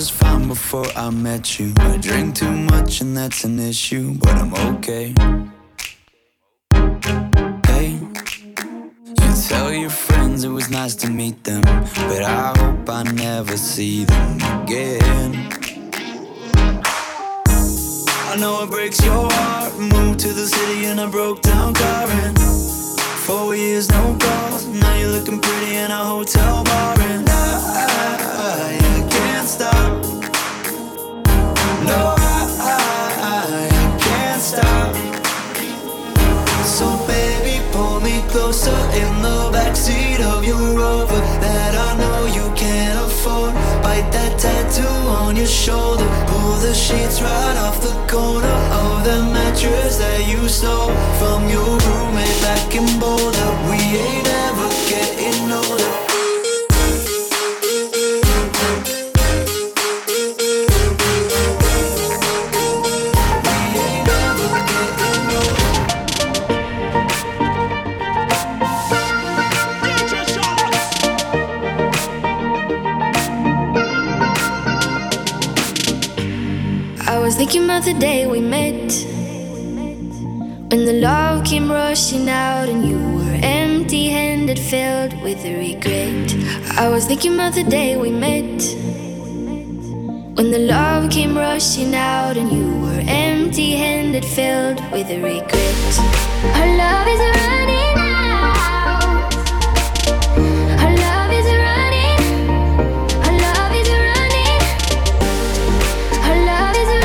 just fine before I met you. I drink too much and that's an issue, but I'm okay. Hey, you tell your friends it was nice to meet them, but I hope I never see them again. I know it breaks your heart. Moved to the city in a broke down car, and four years no calls. Now you're looking pretty in a hotel bar, and I, I, I can't stop. No, I, I, I can't stop. So baby, pull me closer in the backseat of your Rover that I know you can't afford. Bite that tattoo on your shoulder. Pull the sheets right off the corner of the mattress that you stole from your roommate back in Boulder. We ain't ever getting older. Thinking about the day we met, when the love came rushing out and you were empty-handed, filled with regret. I was thinking about the day we met, when the love came rushing out and you were empty-handed, filled with regret. Our love is running out. Our love is running. Our love is running. Our love is running.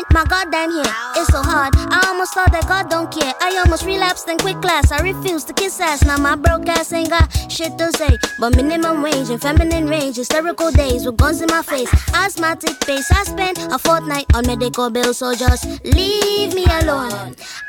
ain't my goddamn here. It's so hard, I almost thought that God don't care. I almost relapsed in quick class, I refused to kiss ass. Now my broke ass ain't got shit to say, but minimum wage and feminine range, hysterical days with guns in my face. Asthmatic face, I spent a fortnight on medical bills, so just leave me alone.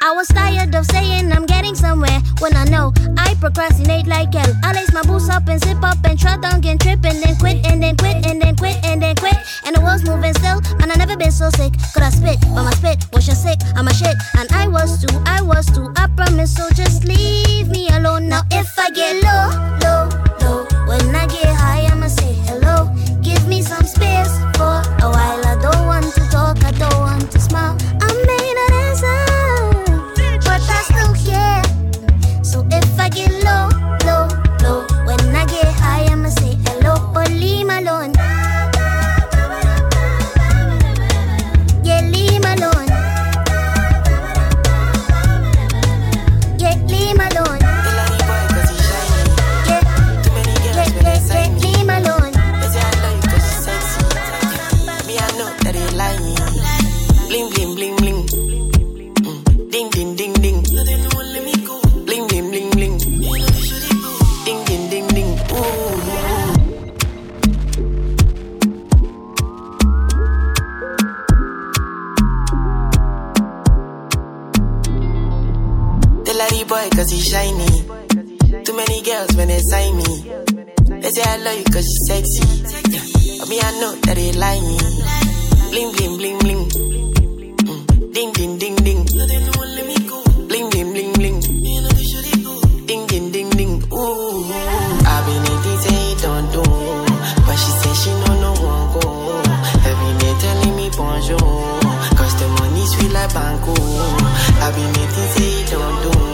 I was tired of saying I'm getting somewhere when I know I procrastinate like hell. I lace my boots up and zip up and trot down and trip and then quit and then quit and then quit and then quit. And the world's moving still, and I never been so sick. Could I spit, but my spit was just sick. I'm a shit, and I was too, I was too. I promise, so just leave me alone. Now if I get low, low, low, when I get high, I'ma say hello. Give me some space for a while. I don't want to talk, I don't want to smile. I made an answer, but I still care. So if I get low, low, low, when I get high, I'ma say hello, but leave me alone. Yeah, leave me alone. Yeah, leave me alone. Boy, cause he shiny. Too many girls when they sign me. They say I love you cause you sexy. Yeah. I mean I know that they lying. Bling bling bling bling. Mm. Ding ding ding ding. Bling bling bling bling. Ding ding ding ding. Ooh. I've been in this say don't do, but she said she know no one go. Every night telling me bonjour, cause the money sweet like banco. I've been in this say don't do.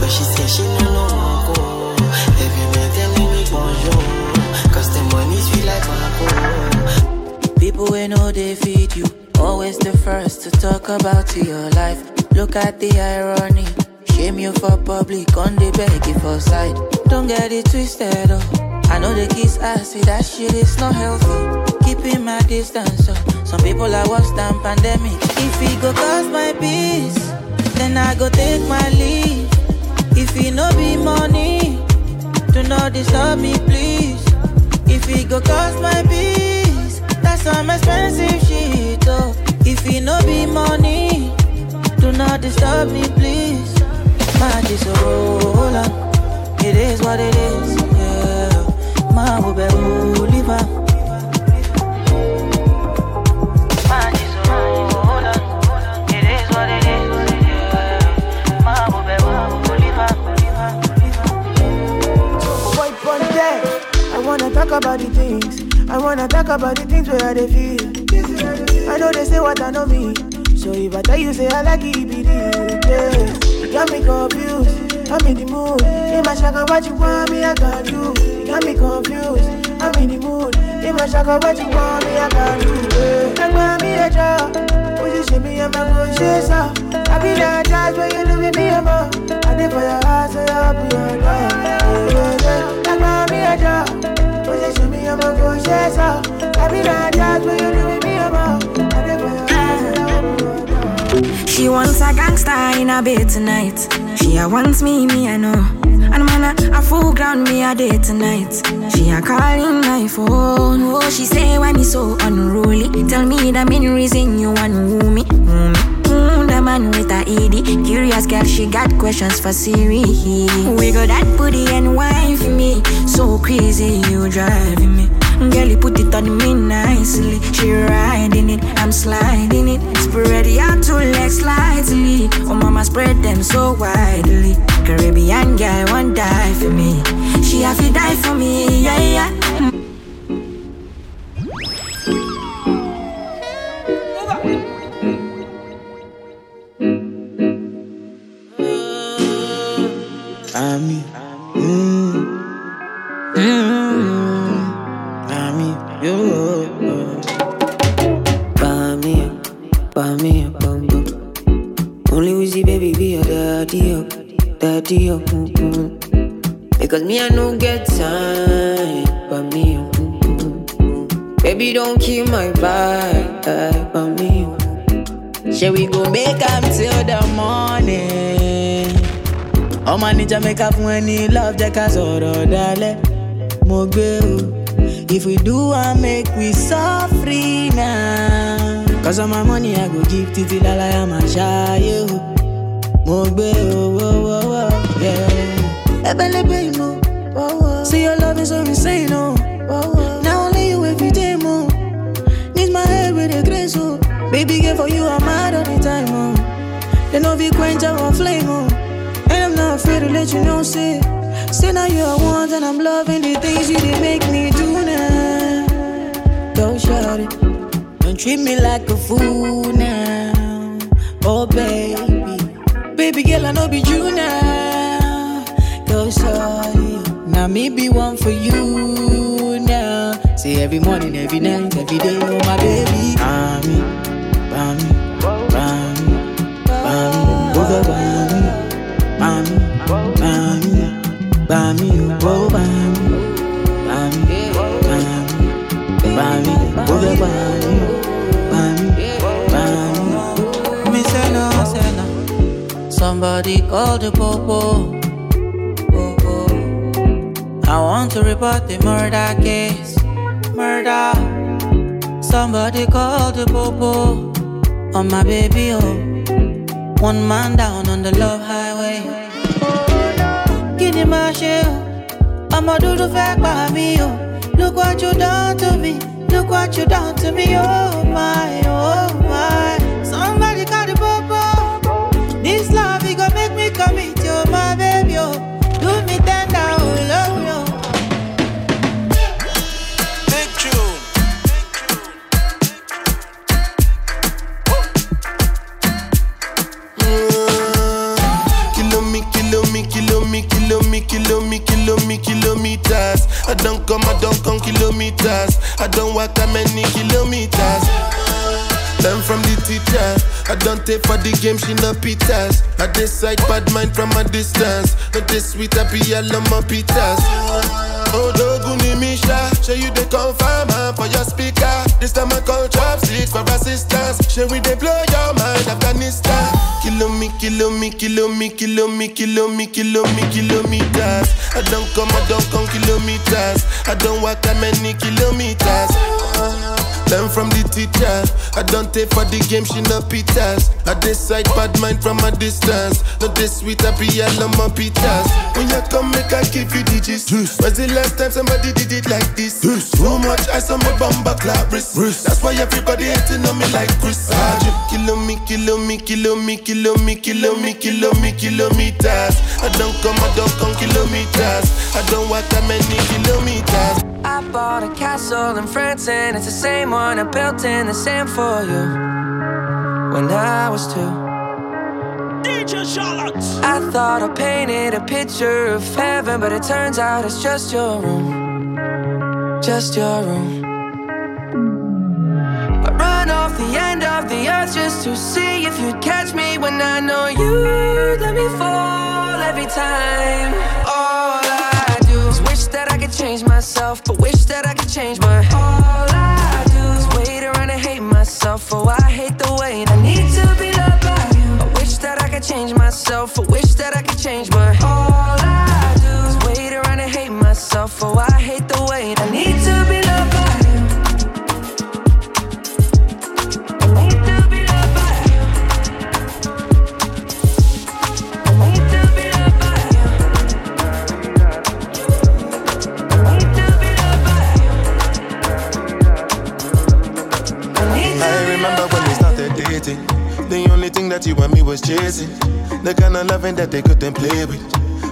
But she said she knew no one go. Every man telling me bonjour, cause the money sweet like mango. People we know they feed you, always the first to talk about your life. Look at the irony, shame you for public, on the beg you for side. Don't get it twisted oh, I know they kiss ass, see that shit is not healthy. Keeping my distance oh, some people are worse than pandemic. If it go cause my peace, then I go take my leave. If it no be money, do not disturb me, please. If it go cost my peace, that's some expensive shit, oh. If it no be money, do not disturb me, please. My disorder, it is what it is, yeah. My wobe uliva. My disorder, it is what it is. I wanna talk about the things, I wanna talk about the things where they feel. I know they say what I know me, so if I tell you say I like it, it be this. You got me confused, I'm in the mood. In my shaka what you want me, I got you. You got me confused, I'm in the mood. In my shaka what you want me, I got you. I want me a job, would you show me I'm a good shit, so I be that jazz when you do with me, I'm a I live for your heart, so I'll be your love. I want me a job. Show me I'm a good shit, so I be not just when you do with me, I'm a. She wants a gangster in her bed tonight. She a wants me, me I know. And man a, a full ground me a day tonight. She a calling my phone. Oh, she say why me so unruly. Tell me the main reason you want woo me, woo me. The man with a E D, curious girl, she got questions for Siri. We got that booty and wine for me, so crazy you driving me. Girl, you put it on me nicely, she riding it, I'm sliding it. Spread your two legs slightly, oh mama spread them so widely. Caribbean guy won't die for me, she have to die for me, yeah yeah. Because me I no get time, but me mm, mm, mm. Baby don't kill my vibe, but me Shall we go make them till the morning? Oh my ninja make up when he love Jackass or Dale Mogbe. If we do, I make we suffer now. Cause of my money, I go give titi la la ya masha yo. Mogbe oh oh oh oh yeah. Ebelebe imo oh oh. See your love is so insane oh oh oh. Now only you every day mo. Need my head with a grace oh. Baby girl for you, I'm mad all the time oh. They no be quench our flame oh. And I'm not afraid to let you know say. Say now you are one and I'm loving the things you did make me do now. Don't shout it. Don't treat me like a fool now. Oh baby, baby girl I know be you now. Don't shout it. Now me be one for you now. Say every morning, every night, every day, oh my baby. Bami, bami, bami, bami, over bami, bami, bami. By me, oh, by me, by me, by me, by me, over by me, by me, by me. Me say no, say no. Somebody call the popo. I want to report the murder case, murder. Somebody call the popo on my baby, oh. One man down on the love highway. I'ma do the fact by me, oh. Look what you done to me. Look what you done to me, oh my, oh my. Somebody call the popo. This love, it gon' make me commit, oh my baby, oh. Do me tender, oh love, yo. Big tune. Kilo me, kilo me, kilo me, kilo me, kilo me, kilo me, kilo me. Kilometers. I don't come, I don't come kilometers. I don't walk that many kilometers. Learn from the teacher. I don't take for the game, she no pitas. I decide bad mind from a distance. Not this sweet, I be all on my pitas. Oh, Doguni Misha. Show you the confirm for your speaker. This time I call chopsticks for assistance. Show we they blow your mind, Afghanistan. Kilo me, kilo me, kilo me, kilo me, kilo me, kilo me, kilometers. I don't come, I don't come kilometers. I don't walk that many kilometers. Learn from the teacher. I don't take for the game, she no pitas. I decide bad mind from a distance. Not this sweet, I be all on my pitas. When you come, make I give you digits. Was the last time somebody did it like this? This. Too much ice on my bumper clap wrist. That's why everybody hating on me like Chris. Kilo me, kilo me, kilo me, kilo me, kilo me, kilo me, kilometers. I don't come, I don't come kilometers. I don't walk that many kilometers. I bought a castle in France and it's the same one I built in the sand for you when I was two. I thought I painted a picture of heaven, but it turns out it's just your room, just your room. I run off the end of the earth just to see if you'd catch me when I know you'd let me fall every time. All I do is wish that I could change myself, but wish that I could change my. All I do is wait around and hate myself, oh I hate the way I need to be loved by. That I could change myself, I wish that I could change my. All I do is wait around and hate myself, oh I hate the way I need to be loved by you. I need to be loved by you. I need to be loved by you. I need to be loved by you. I need to be loved by you. I remember when we started dating. The only thing that you and me was chasing, the kind of loving that they couldn't play with.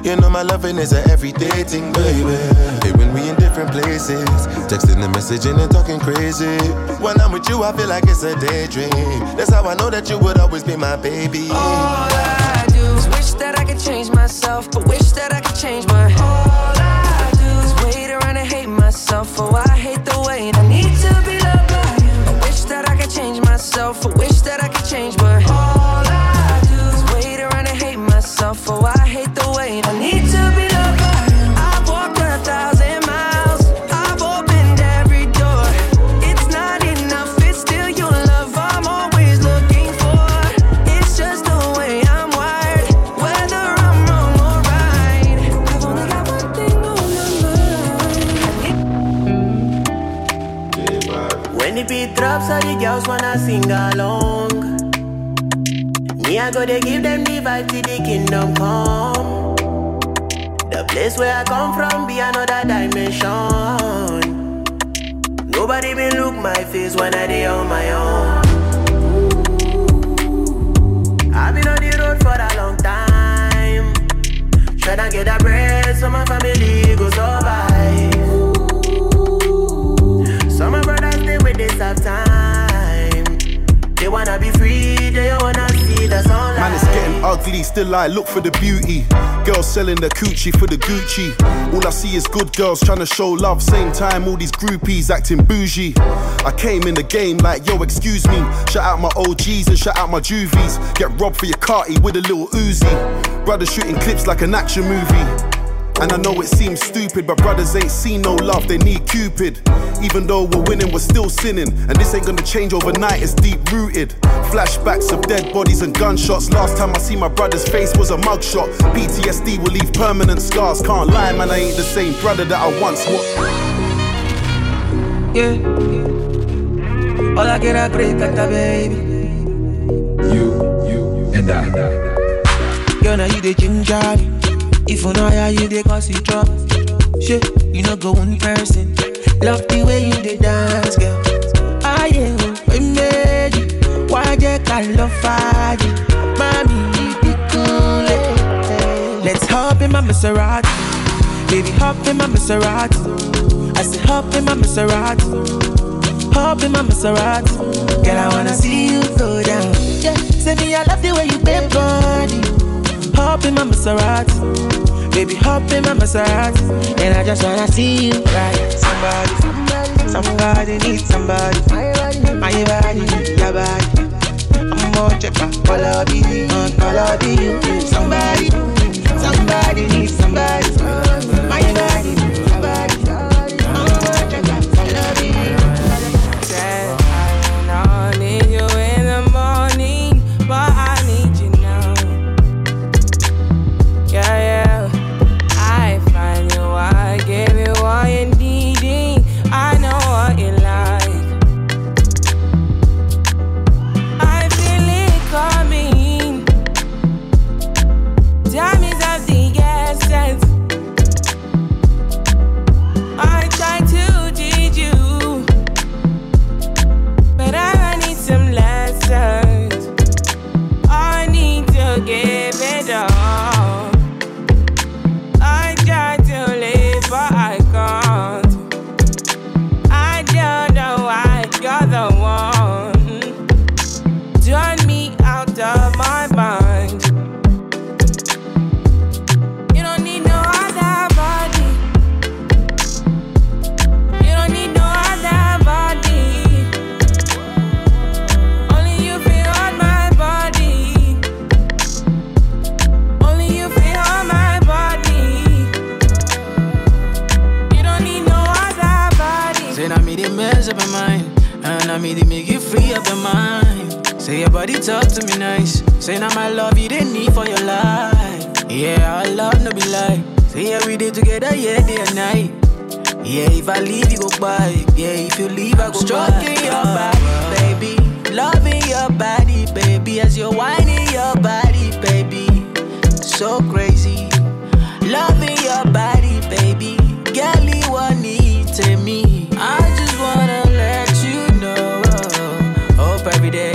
You know my loving is an everyday thing, baby. Even we in different places, texting and messaging and talking crazy. When I'm with you, I feel like it's a daydream. That's how I know that you would always be my baby. All I do is wish that I could change myself, but wish that I could change my. All I do is wait around and hate myself, oh I hate the way I need to be loved by you. I wish that I could change myself, I wish that I could change my. All I do is wait around and hate myself, oh I hate the way I need to be loved by. I've walked a thousand miles, I've opened every door. It's not enough, it's still your love I'm always looking for. When the beat drops, all the girls wanna sing along. Me, I go to give them the vibe till the kingdom come. The place where I come from be another dimension. Nobody may look my face when I dey on my own. I've been on the road for a long time, tryna get a bread so my family go survive. So my brothers stay with this half time. They wanna be free, they wanna see the sunlight. Man, it's getting ugly, still I look for the beauty. Girls selling their coochie for the Gucci. All I see is good girls trying to show love. Same time, all these groupies acting bougie. I came in the game like, yo, excuse me. Shout out my O Gs and shout out my juvies. Get robbed for your carty with a little Uzi. Brothers shooting clips like an action movie. And I know it seems stupid, but brothers ain't seen no love, they need Cupid. Even though we're winning, we're still sinning. And this ain't gonna change overnight, it's deep-rooted. Flashbacks of dead bodies and gunshots. Last time I see my brother's face was a mugshot. P T S D will leave permanent scars. Can't lie, man, I ain't the same brother that I once was. Yeah. Hola, que la precata, baby. You, you, and I. Yo, now you the ginger me. If you know how you dey cause you trouble, shit, you no go one person. Love the way you dey dance, girl. I am a magic. Why you can't love fight? Mommy, you be cool. Let's hop in my Maserati, baby, hop in my Maserati. I say hop in my Maserati, hop in my Maserati. Girl, I wanna see you go down. Yeah, say me I love the way you bend body. Hop in my Maserati, baby, hop in my Maserati. And I just wanna see you right. Somebody, somebody needs somebody. My body needs your body. I'm more checker, all of you, all of you. Somebody, somebody needs somebody. My body needs your body. I'm more checker, all of you. Said I don't need you in the morning, but I need you now. Yeah, yeah, I find you, I give you what you needing. I know what you like. I feel it coming. Time is of the essence. I try to teach you, but I need some lessons. I need to give it all. Say your body talk to me nice. Say now my love you didn't need for your life. Yeah, our love no be lie. Say yeah, we did together, yeah, day and night. Yeah, if I leave, you go by. Yeah, if you leave, I go stroking by. Stroking your body, baby. Loving your body, baby. As you're whining your body, baby. So crazy. Loving your body, baby. Girl, you want need to me. I just wanna let you know. Hope every day.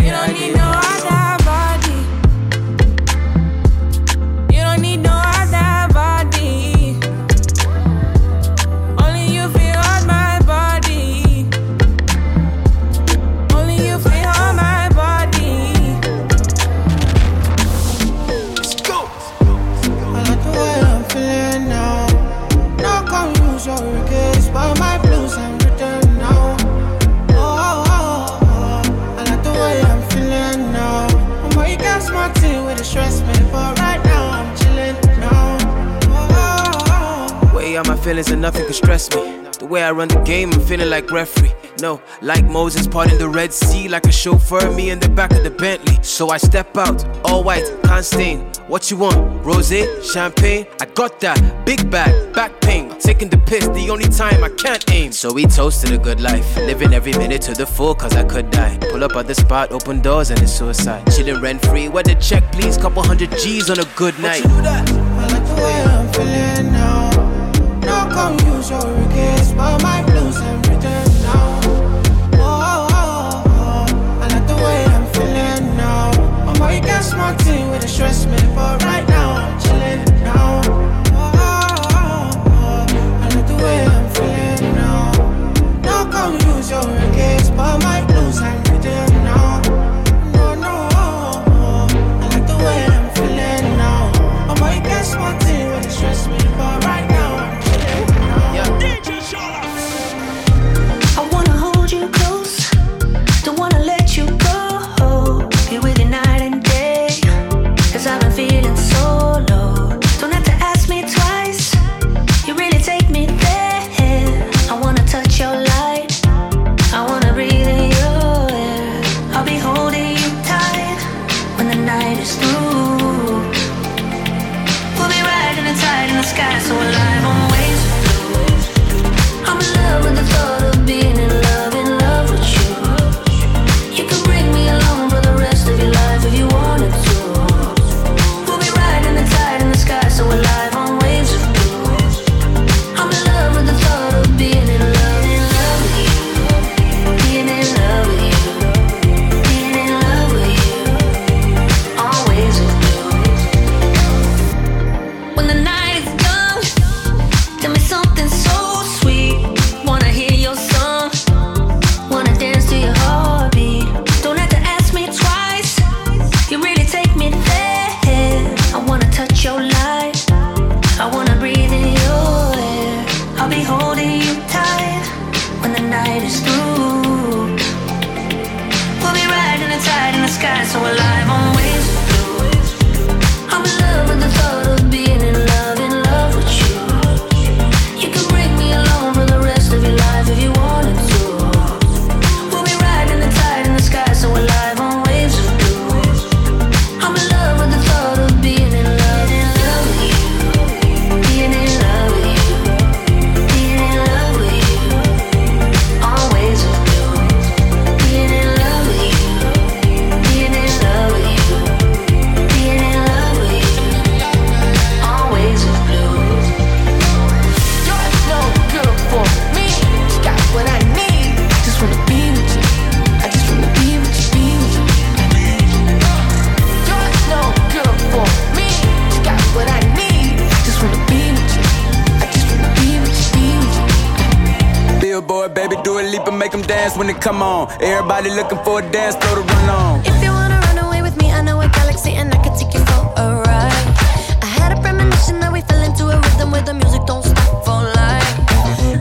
Feelings and nothing can stress me. The way I run the game, I'm feeling like referee. No, like Moses parting the Red Sea, like a chauffeur, me in the back of the Bentley. So I step out, all white, can't stain. What you want, rosé, champagne? I got that, big bag, back pain. Taking the piss, the only time I can't aim. So we toast to the good life, living every minute to the full, cause I could die. Pull up at the spot, open doors and it's suicide. Chillin' rent free, weather check please, couple hundred G's on a good night. What you do that? I like the way I'm feeling now. Now come use your regrets, but my blues and return now. Boy, you can't smoke tea with a stress me, but right now I'm chillin' now. Oh, oh, oh, oh. I like the way I'm feelin' now. Now come use your regrets, but my blues I'm reading now. No, no, oh, oh. I like the way I'm feelin' now. Oh, boy, you can't smoke tea with a stress me, but right now I'm chillin' now. Yeah. D J Sharks. I wanna hold you close, don't wanna let you go. Be with you now. Feeling so low, don't have to ask me twice. You really take me there. I wanna touch your light, I wanna breathe in your air. I'll be holding you tight when the night is through. We'll be riding the tide in the sky, so alive on waves. I'm in love with the thought of being in love, in love with you. You can bring me along for the rest of your life if you wanted to. So we're live on waves of blue. I'm in love with the thought of being in love, in love with you. Being in love with you. Being in love with you. On waves of blue. When the night is done, tell me something so sweet. Wanna hear your song, wanna dance to your heartbeat. Don't have to ask me twice, you really take me there. I wanna touch your life, I wanna breathe in your air. I'll be holding you tight when the night is through. We'll be riding the tide in the sky, so alive on waves of blue. I'm in love with the thought of being in love, in love with you. You can bring me along for the rest of your life if you wanted to. We'll be riding the tide in the sky, so alive on waves of blue. I'm in love with the thought of being in love, in love with you. Baby, do a leap and make them dance when they come on. Everybody looking for a dance floor to run on. If you wanna run away with me, I know a galaxy and I can take you for a ride. I had a premonition that we fell into a rhythm where the music don't stop for life.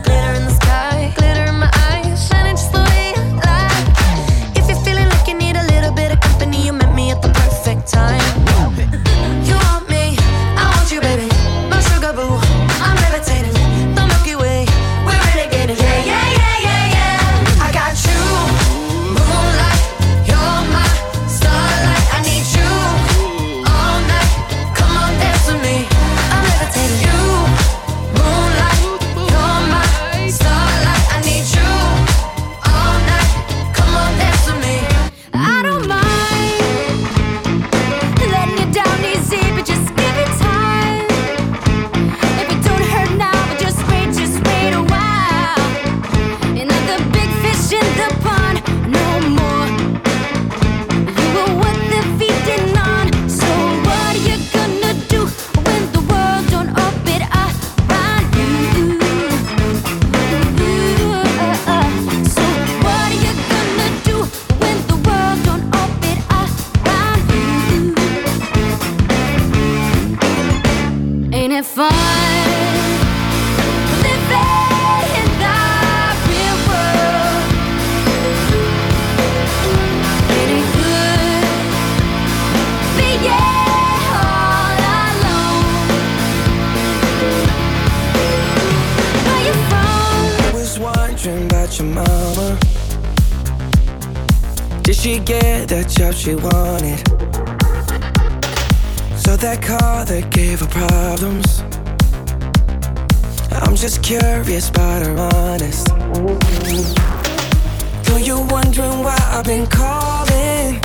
Glitter in the sky, glitter in my eyes, shining just the way I like. If you're feeling like you need a little bit of company, you met me at the perfect time. You want me, I want you, baby. My sugar boo, I'm levitating. You Did she get that job she wanted? So that car that gave her problems. I'm just curious but I'm honest. Though you're wondering why I've been calling,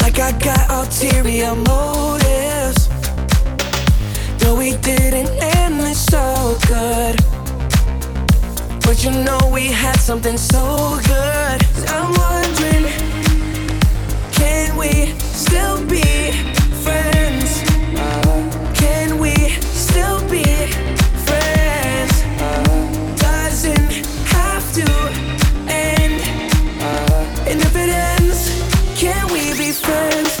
like I got ulterior motives. No, we didn't end this so good, but you know we had something so good. I'm wondering, can we still be friends? Can we still be friends? Doesn't have to end. And if it ends, can we be friends?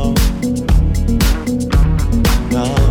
No.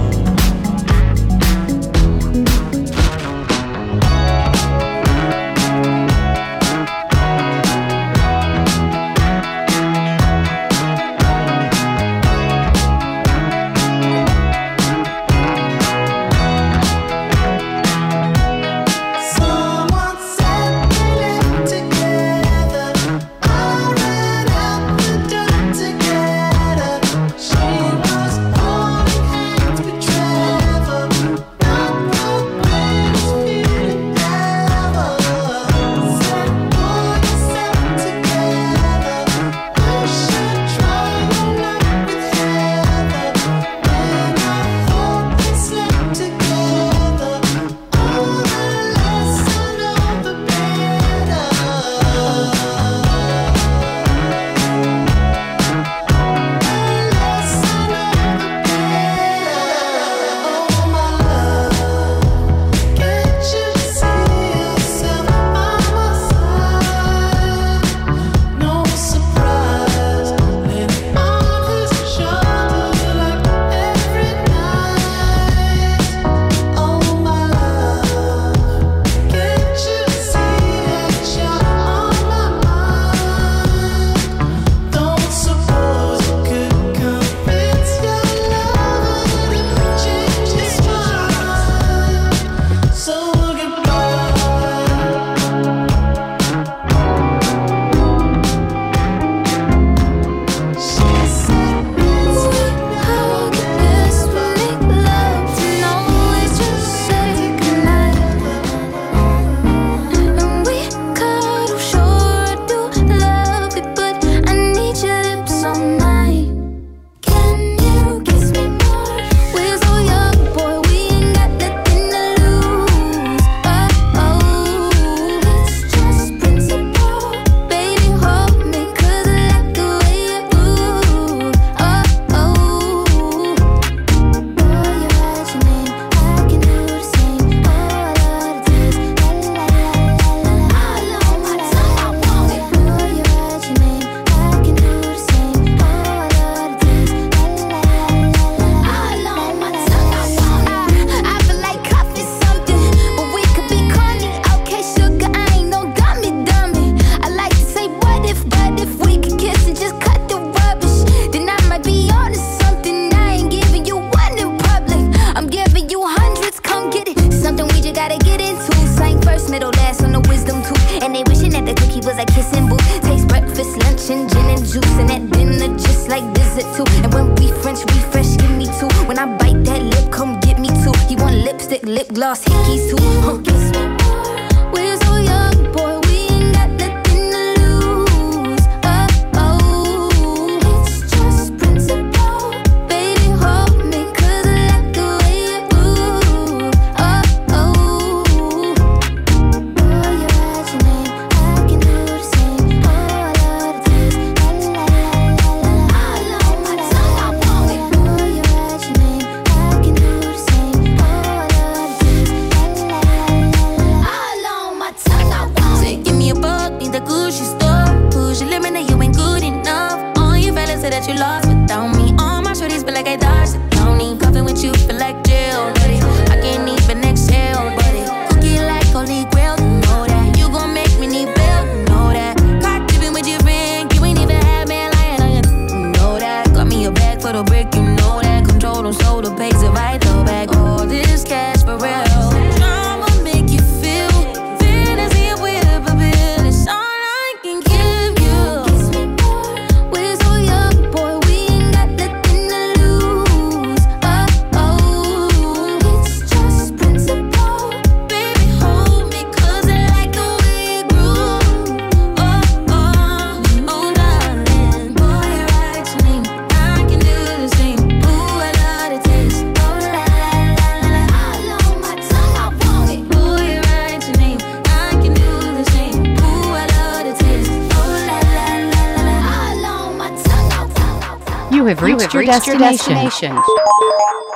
You have reached, you have your, reached destination. your destination.